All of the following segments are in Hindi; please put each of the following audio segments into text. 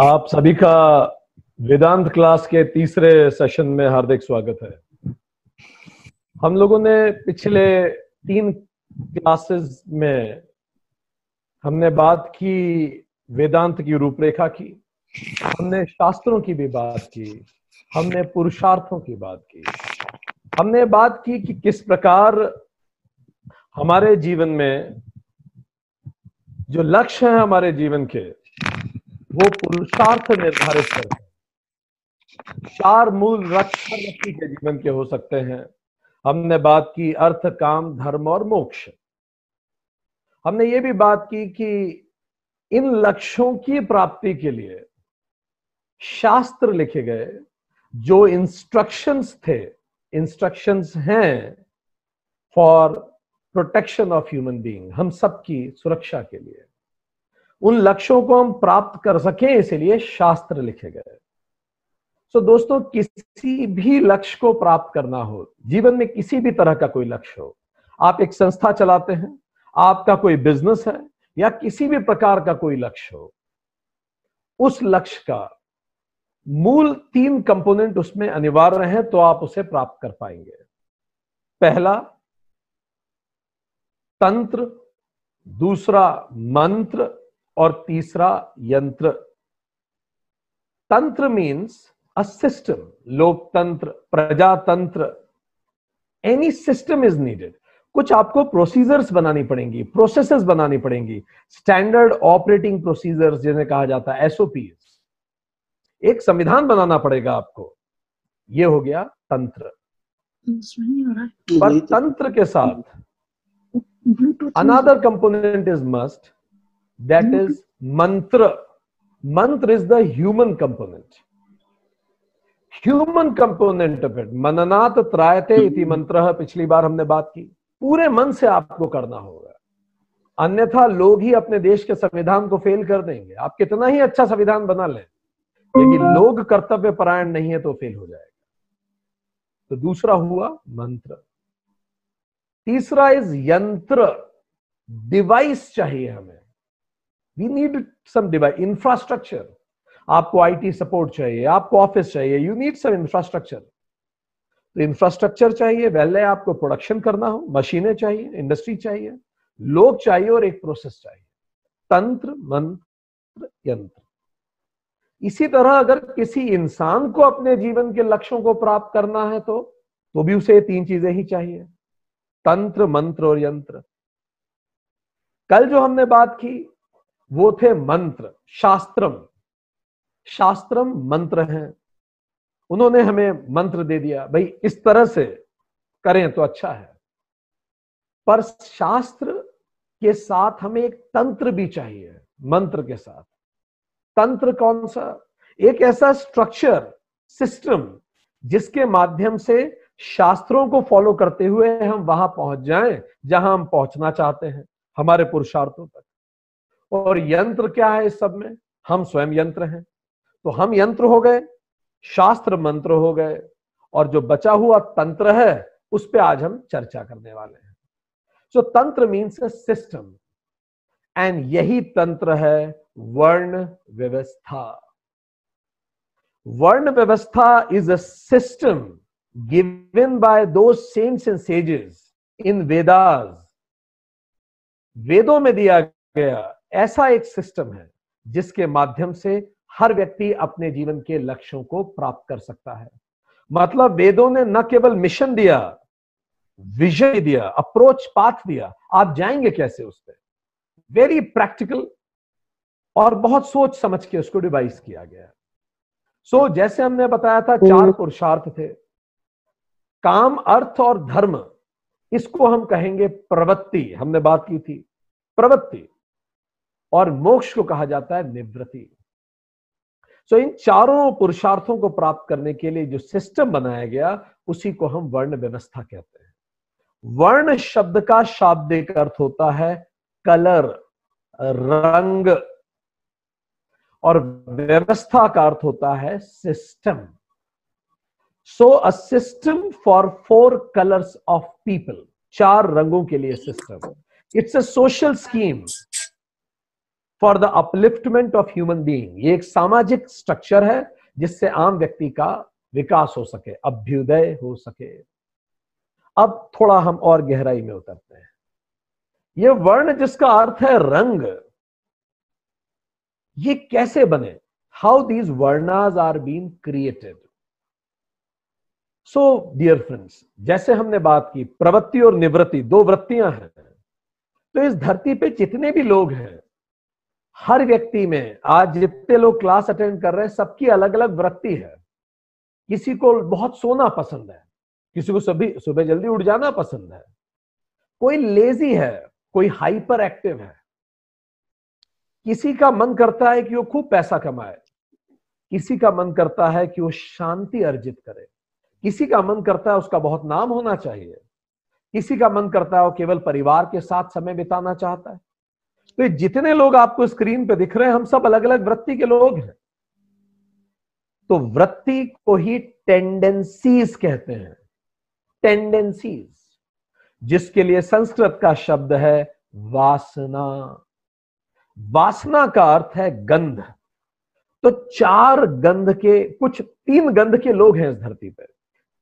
आप सभी का वेदांत क्लास के तीसरे सेशन में हार्दिक स्वागत है। हम लोगों ने पिछले 3 क्लासेस में हमने बात की वेदांत की रूपरेखा की, हमने शास्त्रों की भी बात की, हमने पुरुषार्थों की बात की, हमने बात की कि किस प्रकार हमारे जीवन में जो लक्ष्य है हमारे जीवन के वो पुरुषार्थ निर्धारित करते हैं। 4 मूल लक्ष्य व्यक्ति के जीवन के हो सकते हैं। हमने बात की अर्थ, काम, धर्म और मोक्ष। हमने ये भी बात की कि इन लक्ष्यों की प्राप्ति के लिए शास्त्र लिखे गए, जो इंस्ट्रक्शंस थे, इंस्ट्रक्शंस हैं for protection of human being, हम सबकी सुरक्षा के लिए। उन लक्ष्यों को हम प्राप्त कर सकें इसलिए शास्त्र लिखे गए। तो दोस्तों, किसी भी लक्ष्य को प्राप्त करना हो, जीवन में किसी भी तरह का कोई लक्ष्य हो, आप एक संस्था चलाते हैं, आपका कोई बिजनेस है या किसी भी प्रकार का कोई लक्ष्य हो, उस लक्ष्य का मूल 3 कंपोनेंट उसमें अनिवार्य है तो आप उसे प्राप्त कर पाएंगे। पहला तंत्र, दूसरा मंत्र और तीसरा यंत्र। तंत्र मीन्स अ सिस्टम, लोकतंत्र, प्रजातंत्र, एनी सिस्टम इज नीडेड। कुछ आपको प्रोसीजर्स बनानी पड़ेंगी, प्रोसेसेस बनानी पड़ेंगी, स्टैंडर्ड ऑपरेटिंग प्रोसीजर्स जिन्हें कहा जाता है एसओपी। एक संविधान बनाना पड़ेगा आपको, ये हो गया तंत्र। पर तंत्र के साथ another component is must, that is mantra. Mantra is the human component, human component of it. mananat trayate iti mantra, पिछली बार हमने बात की। पूरे मन से आपको करना होगा, अन्यथा लोग ही अपने देश के संविधान को फेल कर देंगे। आप कितना ही अच्छा संविधान बना लें लेकिन लोग कर्तव्य परायण नहीं है तो फेल हो जाएगा। तो दूसरा हुआ मंत्र। तीसरा इज यंत्र, डिवाइस चाहिए हमें, we need some device, infrastructure. आपको आईटी सपोर्ट चाहिए, आपको ऑफिस चाहिए, यू नीड सम इंफ्रास्ट्रक्चर। तो इंफ्रास्ट्रक्चर चाहिए, पहले आपको प्रोडक्शन करना हो, मशीनें चाहिए, इंडस्ट्री चाहिए, लोग चाहिए और एक प्रोसेस चाहिए। तंत्र, मंत्र, यंत्र। इसी तरह अगर किसी इंसान को अपने जीवन के लक्ष्यों को प्राप्त करना है तो भी उसे 3 चीजें ही चाहिए, तंत्र, मंत्र और यंत्र। कल जो हमने बात की वो थे मंत्र, शास्त्रम। शास्त्रम मंत्र हैं, उन्होंने हमें मंत्र दे दिया, भाई इस तरह से करें तो अच्छा है। पर शास्त्र के साथ हमें एक तंत्र भी चाहिए। मंत्र के साथ तंत्र कौन सा? एक ऐसा स्ट्रक्चर, सिस्टम जिसके माध्यम से शास्त्रों को फॉलो करते हुए हम वहां पहुंच जाएं जहां हम पहुंचना चाहते हैं, हमारे पुरुषार्थों तक। और यंत्र क्या है इस सब में? हम स्वयं यंत्र हैं, तो हम यंत्र हो गए, शास्त्र मंत्र हो गए, और जो बचा हुआ तंत्र है उस पे आज हम चर्चा करने वाले हैं। सो तंत्र मीन्स अ सिस्टम, एंड यही तंत्र है वर्ण व्यवस्था। वर्ण व्यवस्था is a system given by those saints and sages in Vedas. वेदों में दिया गया ऐसा एक सिस्टम है जिसके माध्यम से हर व्यक्ति अपने जीवन के लक्ष्यों को प्राप्त कर सकता है। मतलब वेदों ने न केवल मिशन दिया, विजन दिया, अप्रोच पाथ दिया, आप जाएंगे कैसे उस पर, वेरी प्रैक्टिकल, और बहुत सोच समझ के उसको डिवाइस किया गया। सो जैसे हमने बताया था 4 पुरुषार्थ थे, काम, अर्थ और धर्म। इसको हम कहेंगे प्रवृत्ति, हमने बात की थी प्रवृत्ति, और मोक्ष को कहा जाता है निवृत्ति। सो इन चारों पुरुषार्थों को प्राप्त करने के लिए जो सिस्टम बनाया गया उसी को हम वर्ण व्यवस्था कहते हैं। वर्ण शब्द का शाब्दिक अर्थ होता है कलर, रंग, और व्यवस्था का अर्थ होता है system. So a system for 4 colors of people, 4 रंगों के लिए system. It's a social scheme, for the upliftment of human being. ये एक सामाजिक स्ट्रक्चर है जिससे आम व्यक्ति का विकास हो सके, अभ्युदय हो सके। अब थोड़ा हम और गहराई में उतरते हैं। ये वर्ण जिसका अर्थ है रंग, ये कैसे बने? How these varnas are being created. So dear friends, जैसे हमने बात की प्रवृत्ति और निवृत्ति, दो वृत्तियां हैं। तो इस धरती पे जितने भी लोग हैं, हर व्यक्ति में आज जितने लोग क्लास अटेंड कर रहे हैं, सबकी अलग अलग वृत्ति है। किसी को बहुत सोना पसंद है, किसी को सभी सुबह जल्दी उठ जाना पसंद है, कोई लेजी है, कोई हाइपर एक्टिव है, किसी का मन करता है कि वो खूब पैसा कमाए, किसी का मन करता है कि वो शांति अर्जित करे, किसी का मन करता है उसका बहुत नाम होना चाहिए, किसी का मन करता है वो केवल परिवार के साथ समय बिताना चाहता है। तो जितने लोग आपको स्क्रीन पे दिख रहे हैं, हम सब अलग अलग वृत्ति के लोग हैं। तो वृत्ति को ही टेंडेंसीज कहते हैं, टेंडेंसीज, जिसके लिए संस्कृत का शब्द है वासना। वासना का अर्थ है गंध। तो चार गंध के कुछ तीन गंध के लोग हैं इस धरती पर,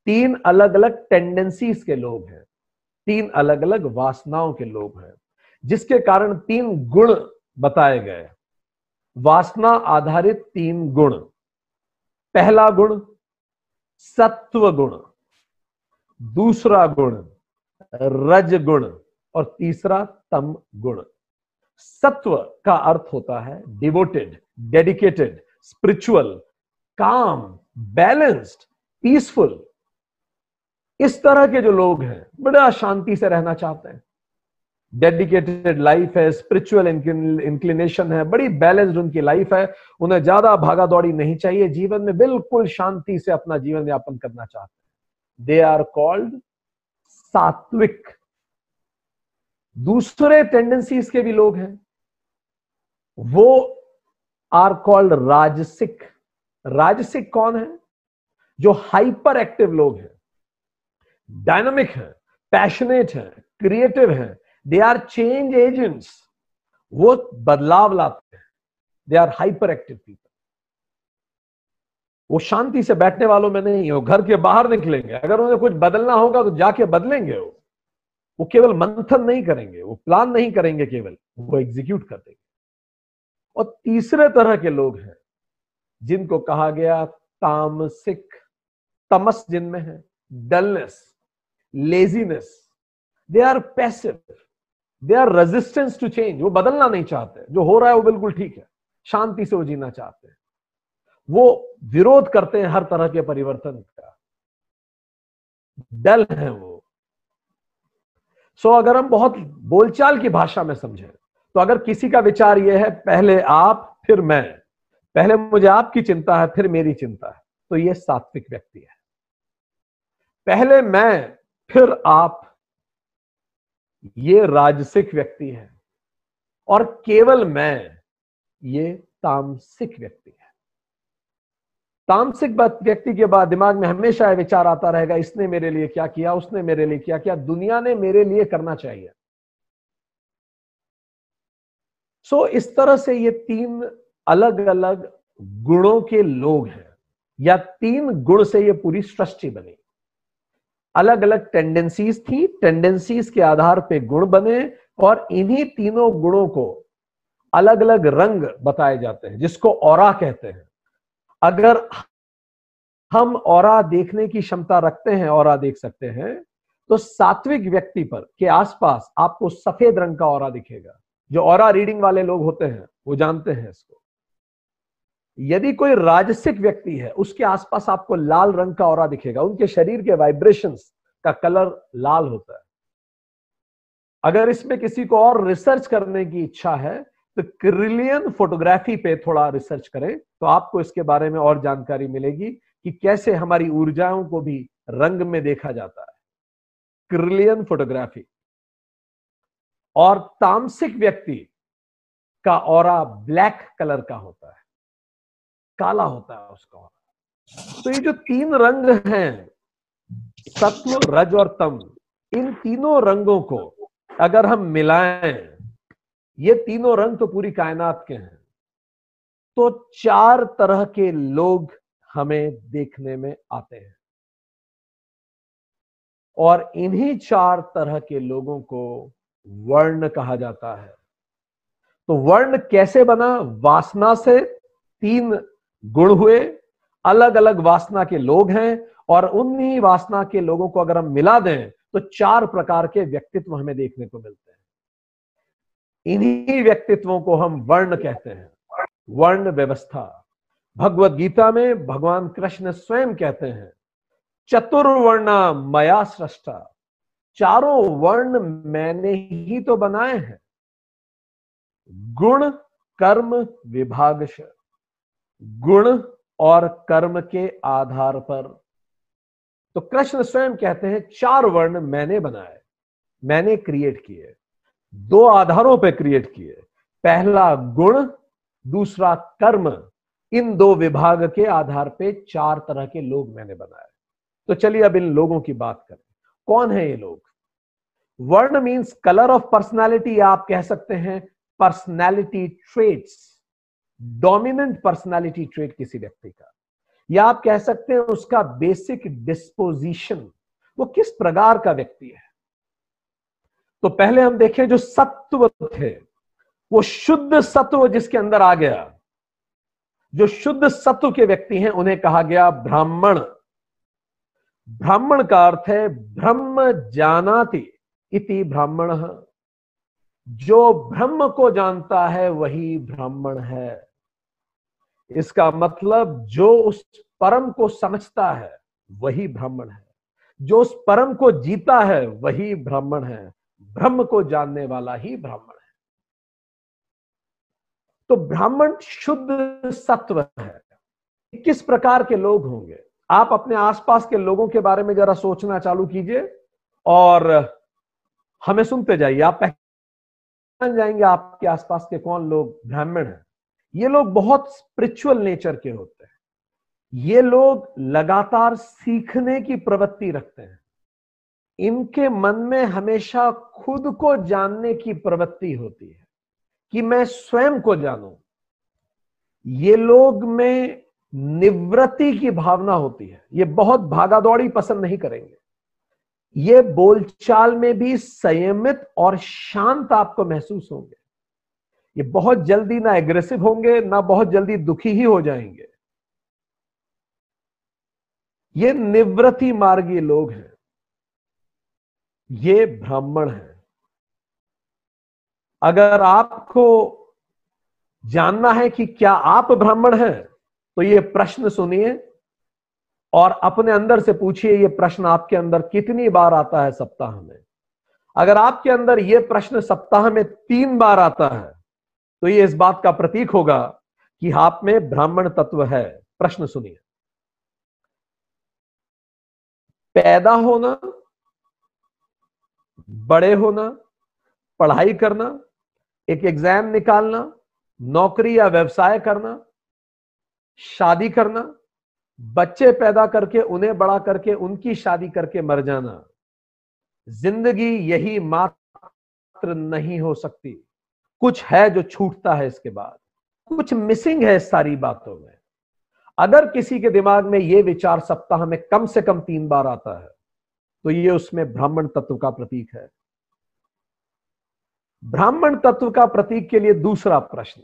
तीन अलग अलग टेंडेंसीज के लोग हैं, तीन अलग अलग वासनाओं के लोग हैं, जिसके कारण तीन गुण बताए गए, वासना आधारित तीन गुण। पहला गुण सत्व गुण, दूसरा गुण रज गुण, और तीसरा तम गुण। सत्व का अर्थ होता है devoted, dedicated, spiritual, calm, balanced, peaceful. इस तरह के जो लोग हैं बड़ा शांति से रहना चाहते हैं, डेडिकेटेड लाइफ है, स्पिरिचुअल इंक्लिनेशन है, बड़ी बैलेंस्ड उनकी लाइफ है, उन्हें ज्यादा भागा दौड़ी नहीं चाहिए, जीवन में बिल्कुल शांति से अपना जीवन यापन करना चाहते हैं। दे आर कॉल्ड सात्विक। दूसरे टेंडेंसीज के भी लोग हैं, वो आर कॉल्ड राजसिक। राजसिक कौन है? जो हाइपर एक्टिव लोग हैं, डायनामिक हैं, पैशनेट हैं, क्रिएटिव हैं, दे आर चेंज एजेंट्स, वो बदलाव लाते हैं, they are hyper active people. वो शांति से बैठने वालों में नहीं, वो घर के बाहर निकलेंगे, अगर उन्हें कुछ बदलना होगा तो जाके बदलेंगे। वो केवल मंथन नहीं करेंगे, वो प्लान नहीं करेंगे, केवल वो एग्जीक्यूट कर देंगे। और तीसरे तरह के लोग हैं जिनको कहा गया तामसिक। तमस जिनमें है, dullness, laziness, they are passive, they are resistance to change. वो बदलना नहीं चाहते, जो हो रहा है वो बिल्कुल ठीक है, शांति से वो जीना चाहते हैं, वो विरोध करते हैं हर तरह के परिवर्तन का, डल है वो। सो अगर हम बहुत बोलचाल की भाषा में समझें तो अगर किसी का विचार यह है पहले आप फिर मैं, पहले मुझे आपकी चिंता है फिर मेरी चिंता है, तो यह सात्विक व्यक्ति है। पहले मैं फिर आप, ये राजसिक व्यक्ति है, और केवल मैं, ये तामसिक व्यक्ति है। तामसिक व्यक्ति के बाद दिमाग में हमेशा विचार आता रहेगा, इसने मेरे लिए क्या किया, उसने मेरे लिए क्या किया, दुनिया ने मेरे लिए करना चाहिए। सो इस तरह से ये तीन अलग अलग गुणों के लोग हैं, या तीन गुण से ये पूरी सृष्टि बनी। अलग अलग टेंडेंसीज थी, टेंडेंसीज के आधार पे गुण बने, और इन्हीं तीनों गुणों को अलग अलग रंग बताए जाते हैं, जिसको ऑरा कहते हैं। अगर हम ऑरा देखने की क्षमता रखते हैं, ऑरा देख सकते हैं, तो सात्विक व्यक्ति पर के आसपास आपको सफेद रंग का ऑरा दिखेगा। जो ऑरा रीडिंग वाले लोग होते हैं वो जानते हैं इसको। यदि कोई राजसिक व्यक्ति है, उसके आसपास आपको लाल रंग का ऑरा दिखेगा, उनके शरीर के वाइब्रेशंस का कलर लाल होता है। अगर इसमें किसी को और रिसर्च करने की इच्छा है तो क्रिलियन फोटोग्राफी पे थोड़ा रिसर्च करें, तो आपको इसके बारे में और जानकारी मिलेगी कि कैसे हमारी ऊर्जाओं को भी रंग में देखा जाता है, क्रिलियन फोटोग्राफी। और तामसिक व्यक्ति का ऑरा ब्लैक कलर का होता है, काला होता है उसका ऑरा। तो ये जो तीन रंग हैं, सत्व, रज और तम, इन तीनों रंगों को अगर हम मिलाएं ये तीनों रंग तो पूरी कायनात के हैं। तो चार तरह के लोग हमें देखने में आते हैं और इन्हीं चार तरह के लोगों को वर्ण कहा जाता है। तो वर्ण कैसे बना? वासना से तीन गुण हुए, अलग अलग वासना के लोग हैं और उन्हीं वासना के लोगों को अगर हम मिला दें तो चार प्रकार के व्यक्तित्व हमें देखने को मिलते हैं। इन्हीं व्यक्तित्वों को हम वर्ण कहते हैं। वर्ण व्यवस्था भगवद गीता में भगवान कृष्ण स्वयं कहते हैं चतुर्वर्णा मया सृष्टा, चारों वर्ण मैंने ही तो बनाए हैं। गुण कर्म विभागश, गुण और कर्म के आधार पर। तो कृष्ण स्वयं कहते हैं चार वर्ण मैंने बनाए, मैंने क्रिएट किए। दो आधारों पे क्रिएट किए, पहला गुण दूसरा कर्म। इन दो विभाग के आधार पे चार तरह के लोग मैंने बनाए। तो चलिए अब इन लोगों की बात करें। कौन है ये लोग? वर्ण मीन्स कलर ऑफ पर्सनालिटी, आप कह सकते हैं personality traits, dominant personality trait किसी व्यक्ति का, या आप कह सकते हैं उसका बेसिक डिस्पोजिशन, वो किस प्रकार का व्यक्ति है। तो पहले हम देखें जो सत्व थे, वो शुद्ध सत्व जिसके अंदर आ गया, जो शुद्ध सत्व के व्यक्ति हैं उन्हें कहा गया ब्राह्मण। ब्राह्मण का अर्थ है ब्रह्म जानाति इति ब्राह्मणः, जो ब्रह्म को जानता है वही ब्राह्मण है। इसका मतलब जो उस परम को समझता है वही ब्राह्मण है, जो उस परम को जीता है वही ब्राह्मण है। ब्रह्म को जानने वाला ही ब्राह्मण है। तो ब्राह्मण शुद्ध सत्व है। किस प्रकार के लोग होंगे? आप अपने आसपास के लोगों के बारे में जरा सोचना चालू कीजिए और हमें सुनते जाइए। आप पहचान जाएंगे आपके आसपास के कौन लोग ब्राह्मण हैं। ये लोग बहुत स्पिरिचुअल नेचर के होते हैं। ये लोग लगातार सीखने की प्रवृत्ति रखते हैं। इनके मन में हमेशा खुद को जानने की प्रवृत्ति होती है कि मैं स्वयं को जानूं। ये लोग में निवृत्ति की भावना होती है। ये बहुत भागादौड़ी पसंद नहीं करेंगे। ये बोलचाल में भी संयमित और शांत आपको महसूस होंगे। ये बहुत जल्दी ना एग्रेसिव होंगे, ना बहुत जल्दी दुखी ही हो जाएंगे। ये निवृत्ति मार्गी लोग हैं। ये ब्राह्मण हैं। अगर आपको जानना है कि क्या आप ब्राह्मण हैं, तो ये प्रश्न सुनिए और अपने अंदर से पूछिए। ये प्रश्न आपके अंदर कितनी बार आता है सप्ताह में? अगर आपके अंदर ये प्रश्न सप्ताह में 3 बार आता है तो ये इस बात का प्रतीक होगा कि आप में ब्राह्मण तत्व है। प्रश्न सुनिए। पैदा होना, बड़े होना, पढ़ाई करना, एक एग्जाम निकालना, नौकरी या व्यवसाय करना, शादी करना, बच्चे पैदा करके उन्हें बड़ा करके उनकी शादी करके मर जाना। जिंदगी यही मात्र नहीं हो सकती। कुछ है जो छूटता है, इसके बाद कुछ मिसिंग है सारी बातों में। अगर किसी के दिमाग में ये विचार सप्ताह में कम से कम 3 बार आता है तो ये उसमें ब्राह्मण तत्व का प्रतीक है। ब्राह्मण तत्व का प्रतीक के लिए दूसरा प्रश्न,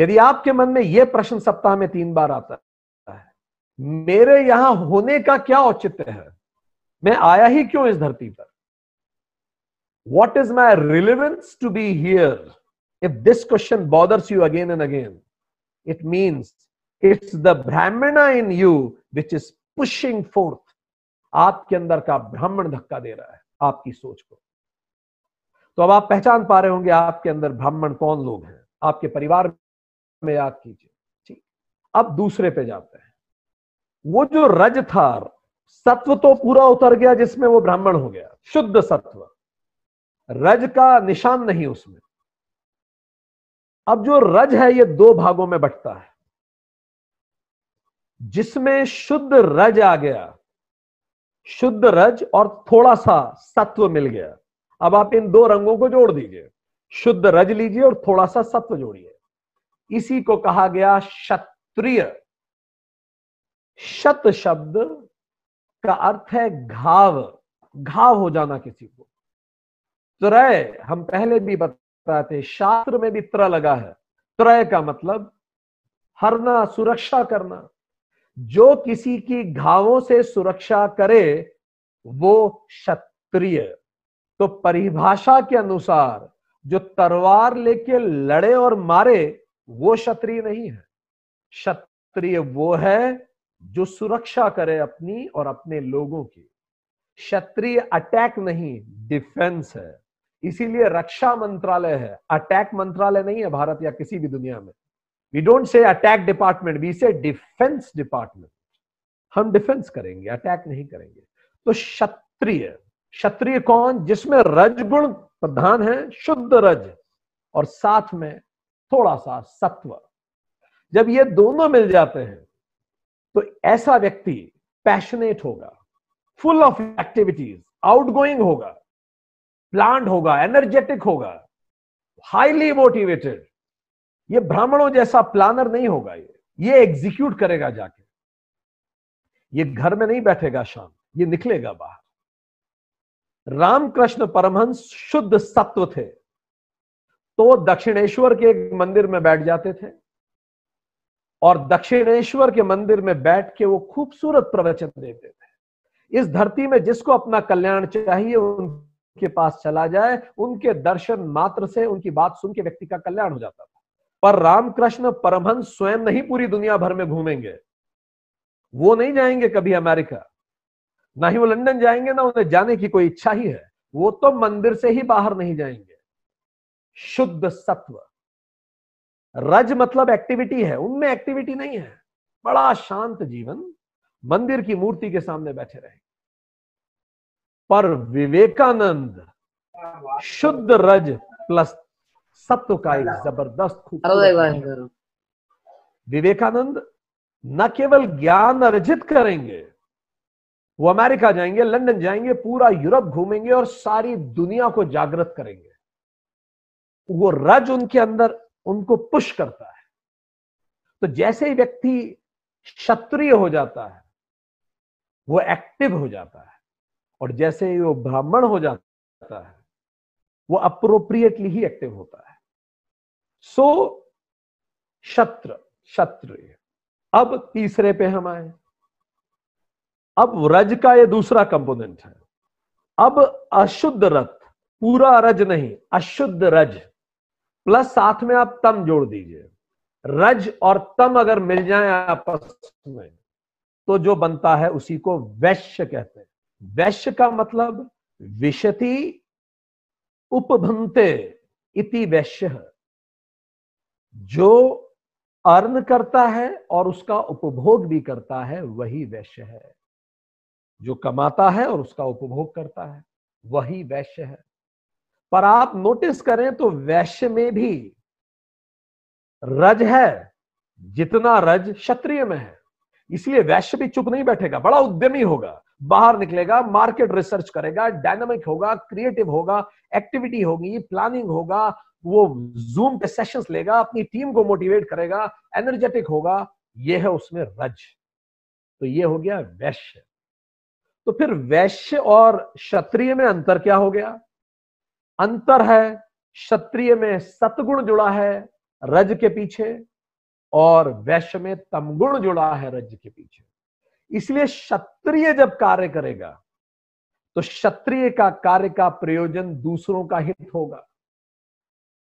यदि आपके मन में यह प्रश्न सप्ताह में 3 बार आता है, मेरे यहां होने का क्या औचित्य है, मैं आया ही क्यों इस धरती पर, What is my relevance to be here? If this question bothers you again and again, it means it's the Brahmana in you which is pushing forth. आपके अंदर का ब्राह्मण धक्का दे रहा है आपकी सोच को। तो अब आप पहचान पा रहे होंगे आपके अंदर ब्राह्मण कौन लोग हैं। आपके परिवार में याद कीजिए, ठीक। अब दूसरे पे जाते हैं। वो जो रज था, सत्व तो पूरा उतर गया जिसमें वो ब्राह्मण हो गया, शुद्ध सत्व, रज का निशान नहीं उसमें। अब जो रज है ये 2 भागों में बंटता है, जिसमें शुद्ध रज आ गया, शुद्ध रज, और थोड़ा सा सत्व मिल गया। अब आप इन 2 रंगों को जोड़ दीजिए, शुद्ध रज लीजिए और थोड़ा सा सत्व जोड़िए। इसी को कहा गया क्षत्रिय। शत शब्द का अर्थ है घाव, घाव हो जाना किसी को। त्रय हम पहले भी बताते, शास्त्र में भी त्र लगा है। त्रय का मतलब हरना, सुरक्षा करना। जो किसी की घावों से सुरक्षा करे वो क्षत्रिय। तो परिभाषा के अनुसार जो तलवार लेके लड़े और मारे वो क्षत्रिय नहीं है। क्षत्रिय वो है जो सुरक्षा करे अपनी और अपने लोगों की। क्षत्रिय अटैक नहीं, डिफेंस है। इसीलिए रक्षा मंत्रालय है, अटैक मंत्रालय नहीं है भारत या किसी भी दुनिया में। We don't say attack department, we say defence department. हम डिफेंस करेंगे, अटैक नहीं करेंगे। तो क्षत्रिय, क्षत्रिय कौन? जिसमें रजगुण प्रधान है, शुद्ध रज, और साथ में थोड़ा सा सत्व। जब ये दोनों मिल जाते हैं तो ऐसा व्यक्ति पैशनेट होगा, फुल ऑफ एक्टिविटीज, आउटगोइंग होगा, प्लांट होगा, एनर्जेटिक होगा, हाईली मोटिवेटेड। ये ब्राह्मणों जैसा प्लानर नहीं होगा, ये एग्जीक्यूट करेगा जाके। ये घर में नहीं बैठेगा शाम, ये निकलेगा बाहर। रामकृष्ण परमहंस शुद्ध सत्व थे, तो दक्षिणेश्वर के एक मंदिर में बैठ जाते थे और दक्षिणेश्वर के मंदिर में बैठ के वो खूबसूरत प्रवचन देते थे। इस धरती में जिसको अपना कल्याण चाहिए उनके पास चला जाए, उनके दर्शन मात्र से, उनकी बात सुन के व्यक्ति का कल्याण हो जाता था। पर रामकृष्ण परमहंस स्वयं नहीं पूरी दुनिया भर में घूमेंगे। वो नहीं जाएंगे कभी अमेरिका, ना ही वो लंदन जाएंगे, ना उन्हें जाने की कोई इच्छा ही है। वो तो मंदिर से ही बाहर नहीं जाएंगे। शुद्ध सत्व। रज मतलब एक्टिविटी है, उनमें एक्टिविटी नहीं है। बड़ा शांत जीवन, मंदिर की मूर्ति के सामने बैठे रहेंगे। पर विवेकानंद शुद्ध रज प्लस सत्व का एक जबरदस्त खूब। विवेकानंद न केवल ज्ञान अर्जित करेंगे, वो अमेरिका जाएंगे, लंदन जाएंगे, पूरा यूरोप घूमेंगे और सारी दुनिया को जागृत करेंगे। वो रज उनके अंदर उनको पुश करता है। तो जैसे ही व्यक्ति क्षत्रिय हो जाता है वो एक्टिव हो जाता है, और जैसे ही वो ब्राह्मण हो जाता है वो अप्रोप्रिएटली ही एक्टिव होता है। सो क्षत्रिय। अब तीसरे पे हम आए। अब रज का ये दूसरा कंपोनेंट है। अब अशुद्ध रथ, पूरा रज नहीं, अशुद्ध रज प्लस साथ में आप तम जोड़ दीजिए। रज और तम अगर मिल जाए आपस में तो जो बनता है उसी को वैश्य कहते हैं। वैश्य का मतलब विशति उपभंते इति वैश्य है। जो अर्न करता है और उसका उपभोग भी करता है वही वैश्य है। जो कमाता है और उसका उपभोग करता है वही वैश्य है। पर आप नोटिस करें तो वैश्य में भी रज है, जितना रज क्षत्रिय में है। इसलिए वैश्य भी चुप नहीं बैठेगा, बड़ा उद्यमी होगा, बाहर निकलेगा, मार्केट रिसर्च करेगा, डायनामिक होगा, क्रिएटिव होगा, एक्टिविटी होगी, प्लानिंग होगा। वो जूम पे सेशंस लेगा, अपनी टीम को मोटिवेट करेगा, एनर्जेटिक होगा। ये है उसमें रज। तो ये हो गया वैश्य। तो फिर वैश्य और क्षत्रिय में अंतर क्या हो गया? अंतर है क्षत्रिय में सतगुण जुड़ा है रज के पीछे, और वैश्य में तमगुण जुड़ा है रज के पीछे। इसलिए क्षत्रिय जब कार्य करेगा तो क्षत्रिय का कार्य का प्रयोजन दूसरों का हित होगा।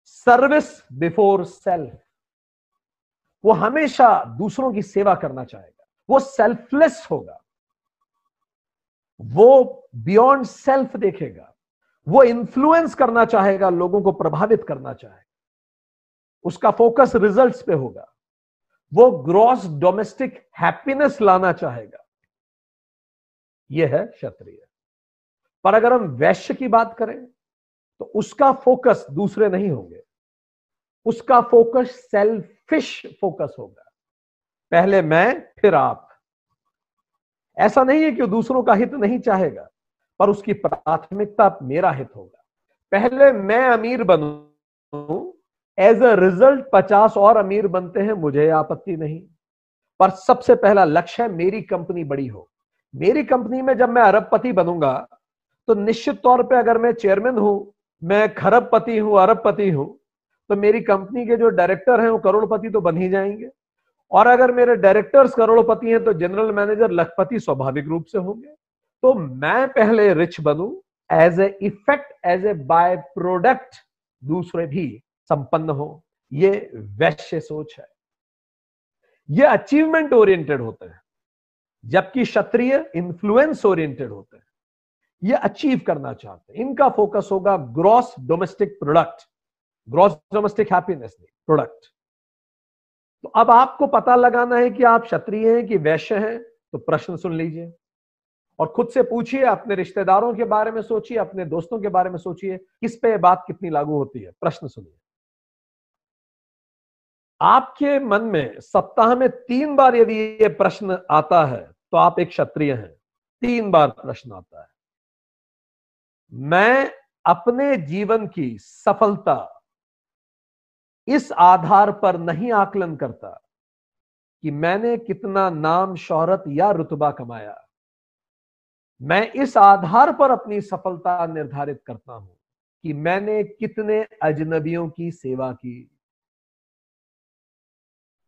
Service before self. वो हमेशा दूसरों की सेवा करना चाहेगा, वो सेल्फलेस होगा, वो बियॉन्ड सेल्फ देखेगा, वो इन्फ्लुएंस करना चाहेगा, लोगों को प्रभावित करना चाहेगा, उसका फोकस रिजल्ट्स पे होगा, वो ग्रॉस डोमेस्टिक हैप्पीनेस लाना चाहेगा। यह है क्षत्रिय। पर अगर हम वैश्य की बात करें तो उसका फोकस दूसरे नहीं होंगे, उसका फोकस सेल्फिश फोकस होगा। पहले मैं फिर आप। ऐसा नहीं है कि दूसरों का हित नहीं चाहेगा, पर उसकी प्राथमिकता मेरा हित होगा। पहले मैं अमीर बनूं, एज अ रिजल्ट 50 और अमीर बनते हैं, मुझे आपत्ति नहीं, पर सबसे पहला लक्ष्य है मेरी कंपनी बड़ी हो। मेरी कंपनी में जब मैं अरबपति बनूंगा तो निश्चित तौर पे अगर मैं चेयरमैन हूं, मैं खरबपति हूं, अरबपति हूं, तो मेरी कंपनी के जो डायरेक्टर हैं वो करोड़पति तो बन ही जाएंगे। और अगर मेरे डायरेक्टर्स करोड़पति हैं तो जनरल मैनेजर लखपति स्वाभाविक रूप से होंगे। तो मैं पहले रिच बनूं, as a effect, as a by product दूसरे भी संपन्न हो। ये वैश्य सोच है, ये अचीवमेंट ओरिएंटेड होते हैं, जबकि क्षत्रिय इन्फ्लुएंस ओरिएंटेड होते हैं, ये अचीव करना चाहते हैं। इनका फोकस होगा gross domestic product, gross domestic happiness product. तो अब आपको पता लगाना है कि आप क्षत्रिय हैं कि वैश्य हैं, तो प्रश्न सुन लीजिए और खुद से पूछिए, अपने रिश्तेदारों के बारे में सोचिए, अपने दोस्तों के बारे में सोचिए, किस पे बात कितनी लागू होती है। प्रश्न सुनिए। आपके मन में सप्ताह में 3 बार यदि ये प्रश्न आता है तो आप एक क्षत्रिय हैं। 3 बार प्रश्न आता है, मैं अपने जीवन की सफलता इस आधार पर नहीं आकलन करता कि मैंने कितना नाम, शोहरत या रुतबा कमाया। मैं इस आधार पर अपनी सफलता निर्धारित करता हूं कि मैंने कितने अजनबियों की सेवा की।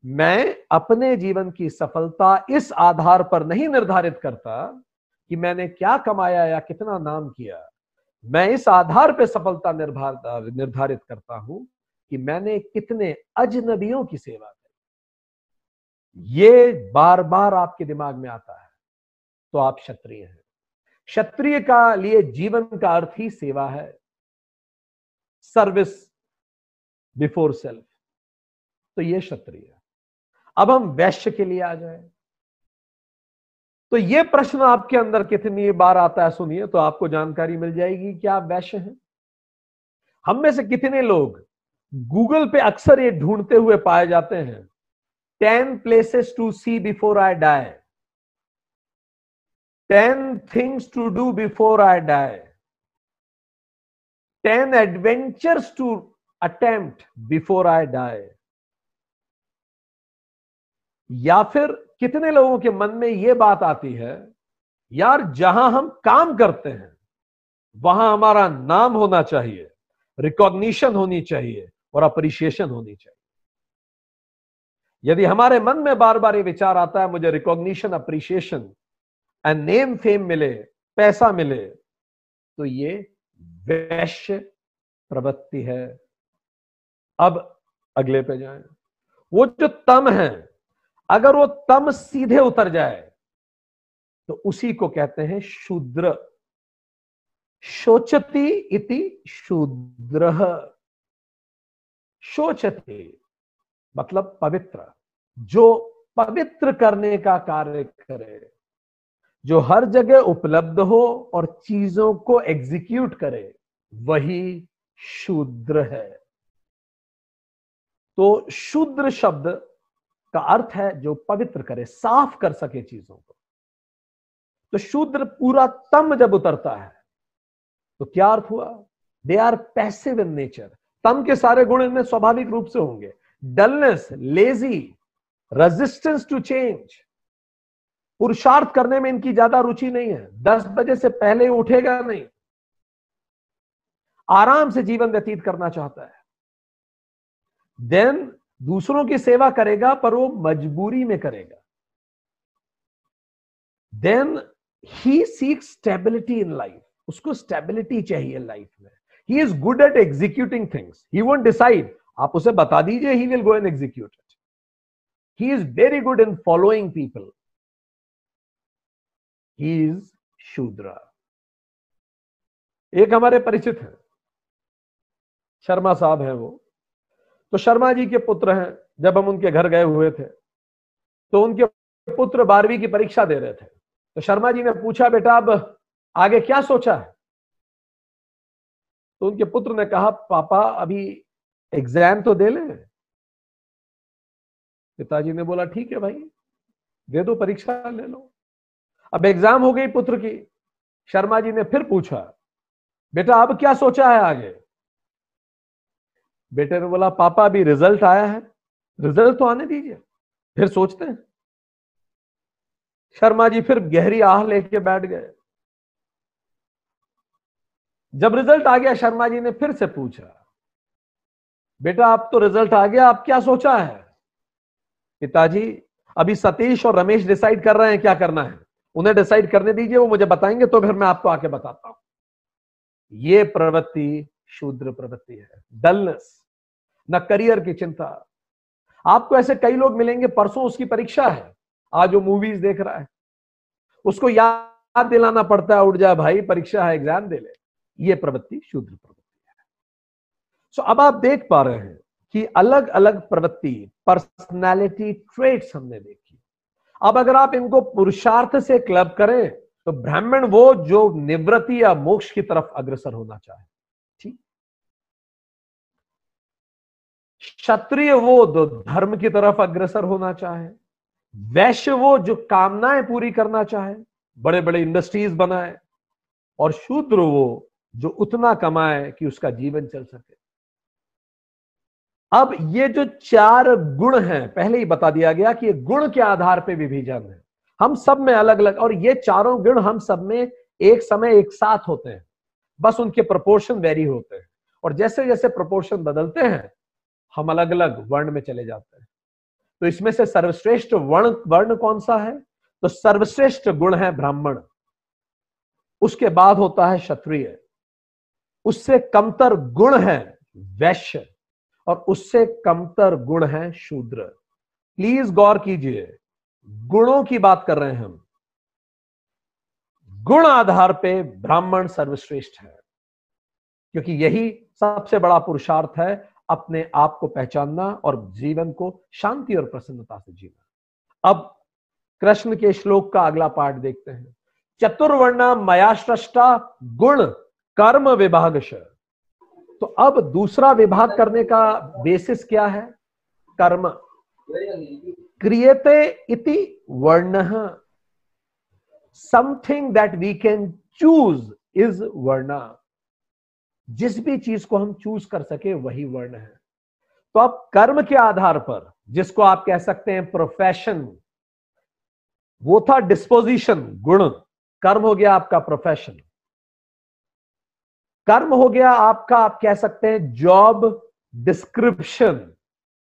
मैं अपने जीवन की सफलता इस आधार पर नहीं निर्धारित करता कि मैंने क्या कमाया या कितना नाम किया। मैं इस आधार पर सफलता निर्धारित करता हूं कि मैंने कितने अजनबियों की सेवा की। ये बार बार आपके दिमाग में आता है तो आप क्षत्रिय हैं। क्षत्रिय का लिए जीवन का अर्थ ही सेवा है, सर्विस बिफोर सेल्फ। तो ये क्षत्रिय है। अब हम वैश्य के लिए आ जाए तो ये प्रश्न आपके अंदर कितनी बार आता है, सुनिए तो आपको जानकारी मिल जाएगी कि आप वैश्य हैं। हम में से कितने लोग गूगल पे अक्सर ये ढूंढते हुए पाए जाते हैं, 10 places to see before I die, 10 things to do before I die, 10 adventures to attempt before I die। या फिर कितने लोगों के मन में ये बात आती है, यार जहां हम काम करते हैं वहां हमारा नाम होना चाहिए, रिकॉग्निशन होनी चाहिए और अप्रिशिएशन होनी चाहिए। यदि हमारे मन में बार बार ये विचार आता है, मुझे recognition, appreciation and name fame मिले, पैसा मिले, तो ये वैश्य प्रवृत्ति है। अब अगले पे जाएं, वो जो तम है, अगर वो तम सीधे उतर जाए तो उसी को कहते हैं शूद्र। शोचति इति शूद्रः, शोचति मतलब पवित्र, जो पवित्र करने का कार्य करे, जो हर जगह उपलब्ध हो और चीजों को एग्जीक्यूट करे, वही शूद्र है। तो शूद्र शब्द का अर्थ है जो पवित्र करे, साफ कर सके चीजों को। तो शूद्र पूरा तम जब उतरता है तो क्या अर्थ हुआ, they are passive in nature. तम के सारे गुण इनमें स्वाभाविक रूप से होंगे, dullness, lazy, resistance to change. पुरुषार्थ करने में इनकी ज्यादा रुचि नहीं है, 10 बजे से पहले उठेगा नहीं, आराम से जीवन व्यतीत करना चाहता है। देन दूसरों की सेवा करेगा पर वो मजबूरी में करेगा। Then he seeks stability in life, उसको स्टेबिलिटी चाहिए लाइफ में। He is good at executing things, he won't decide, आप उसे बता दीजिए, he will go and execute it. He is very good in following people, he is Shudra. एक हमारे परिचित है, शर्मा साहब हैं वो, तो शर्मा जी के पुत्र हैं। जब हम उनके घर गए हुए थे तो उनके पुत्र 12वीं की परीक्षा दे रहे थे, तो शर्मा जी ने पूछा, बेटा अब आगे क्या सोचा है? तो उनके पुत्र ने कहा, पापा अभी एग्जाम तो दे लें। पिताजी ने बोला, ठीक है भाई दे दो, परीक्षा ले लो। अब एग्जाम हो गई पुत्र की। शर्मा जी ने फिर पूछा, बेटा अब क्या सोचा है आगे? बेटे ने बोला पापा अभी रिजल्ट आया है, रिजल्ट तो आने दीजिए फिर सोचते हैं। शर्मा जी फिर गहरी आह लेके बैठ गए। जब रिजल्ट आ गया शर्मा जी ने फिर से पूछा, बेटा आप तो रिजल्ट आ गया, आप क्या सोचा है? पिताजी अभी सतीश और रमेश डिसाइड कर रहे हैं क्या करना है, उन्हें डिसाइड करने दीजिए, वो मुझे बताएंगे तो फिर मैं आपको आके बताता हूं। ये प्रवृत्ति शूद्र प्रवृत्ति है, डलनेस, न करियर की चिंता। आपको ऐसे कई लोग मिलेंगे, परसों उसकी परीक्षा है, आज वो मूवीज देख रहा है, उसको याद दिलाना पड़ता है, उठ जा भाई परीक्षा है एग्जाम दे ले। ये प्रवृत्ति शूद्र प्रवृत्ति है। सो अब आप देख पा रहे हैं कि अलग अलग प्रवृत्ति, पर्सनालिटी ट्रेट्स हमने देखी। अब अगर आप इनको पुरुषार्थ से क्लब करें तो ब्राह्मण वो जो निवृत्ति या मोक्ष की तरफ अग्रसर होना चाहे, ठीक। क्षत्रिय वो जो धर्म की तरफ अग्रसर होना चाहे, वैश्य वो जो कामनाएं पूरी करना चाहे, बड़े बड़े इंडस्ट्रीज बनाए, और शूद्र वो जो उतना कमाए कि उसका जीवन चल सके। अब ये जो चार गुण हैं, पहले ही बता दिया गया कि ये गुण के आधार पे विभाजन है, हम सब में अलग अलग, और ये चारों गुण हम सब में एक समय एक साथ होते हैं, बस उनके प्रोपोर्शन वेरी होते हैं, और जैसे जैसे प्रोपोर्शन बदलते हैं हम अलग अलग वर्ण में चले जाते हैं। तो इसमें से सर्वश्रेष्ठ वर्ण कौन सा है? तो सर्वश्रेष्ठ गुण है ब्राह्मण, उसके बाद होता है क्षत्रिय, उससे कमतर गुण है वैश्य, और उससे कमतर गुण है शूद्र। प्लीज गौर कीजिए, गुणों की बात कर रहे हैं हम। गुण आधार पे ब्राह्मण सर्वश्रेष्ठ है, क्योंकि यही सबसे बड़ा पुरुषार्थ है, अपने आप को पहचानना और जीवन को शांति और प्रसन्नता से जीना। अब कृष्ण के श्लोक का अगला पार्ट देखते हैं। चतुर्वर्णा मया सृष्टा गुण कर्म विभागश। तो अब दूसरा विभाग करने का बेसिस क्या है? कर्म। क्रियते इति वर्णः, something that we can choose is varna. जिस भी चीज को हम चूज कर सके वही वर्ण है। तो अब कर्म के आधार पर, जिसको आप कह सकते हैं प्रोफेशन, वो था डिस्पोजिशन, गुण। कर्म हो गया आपका प्रोफेशन, कर्म हो गया आपका, आप कह सकते हैं जॉब डिस्क्रिप्शन,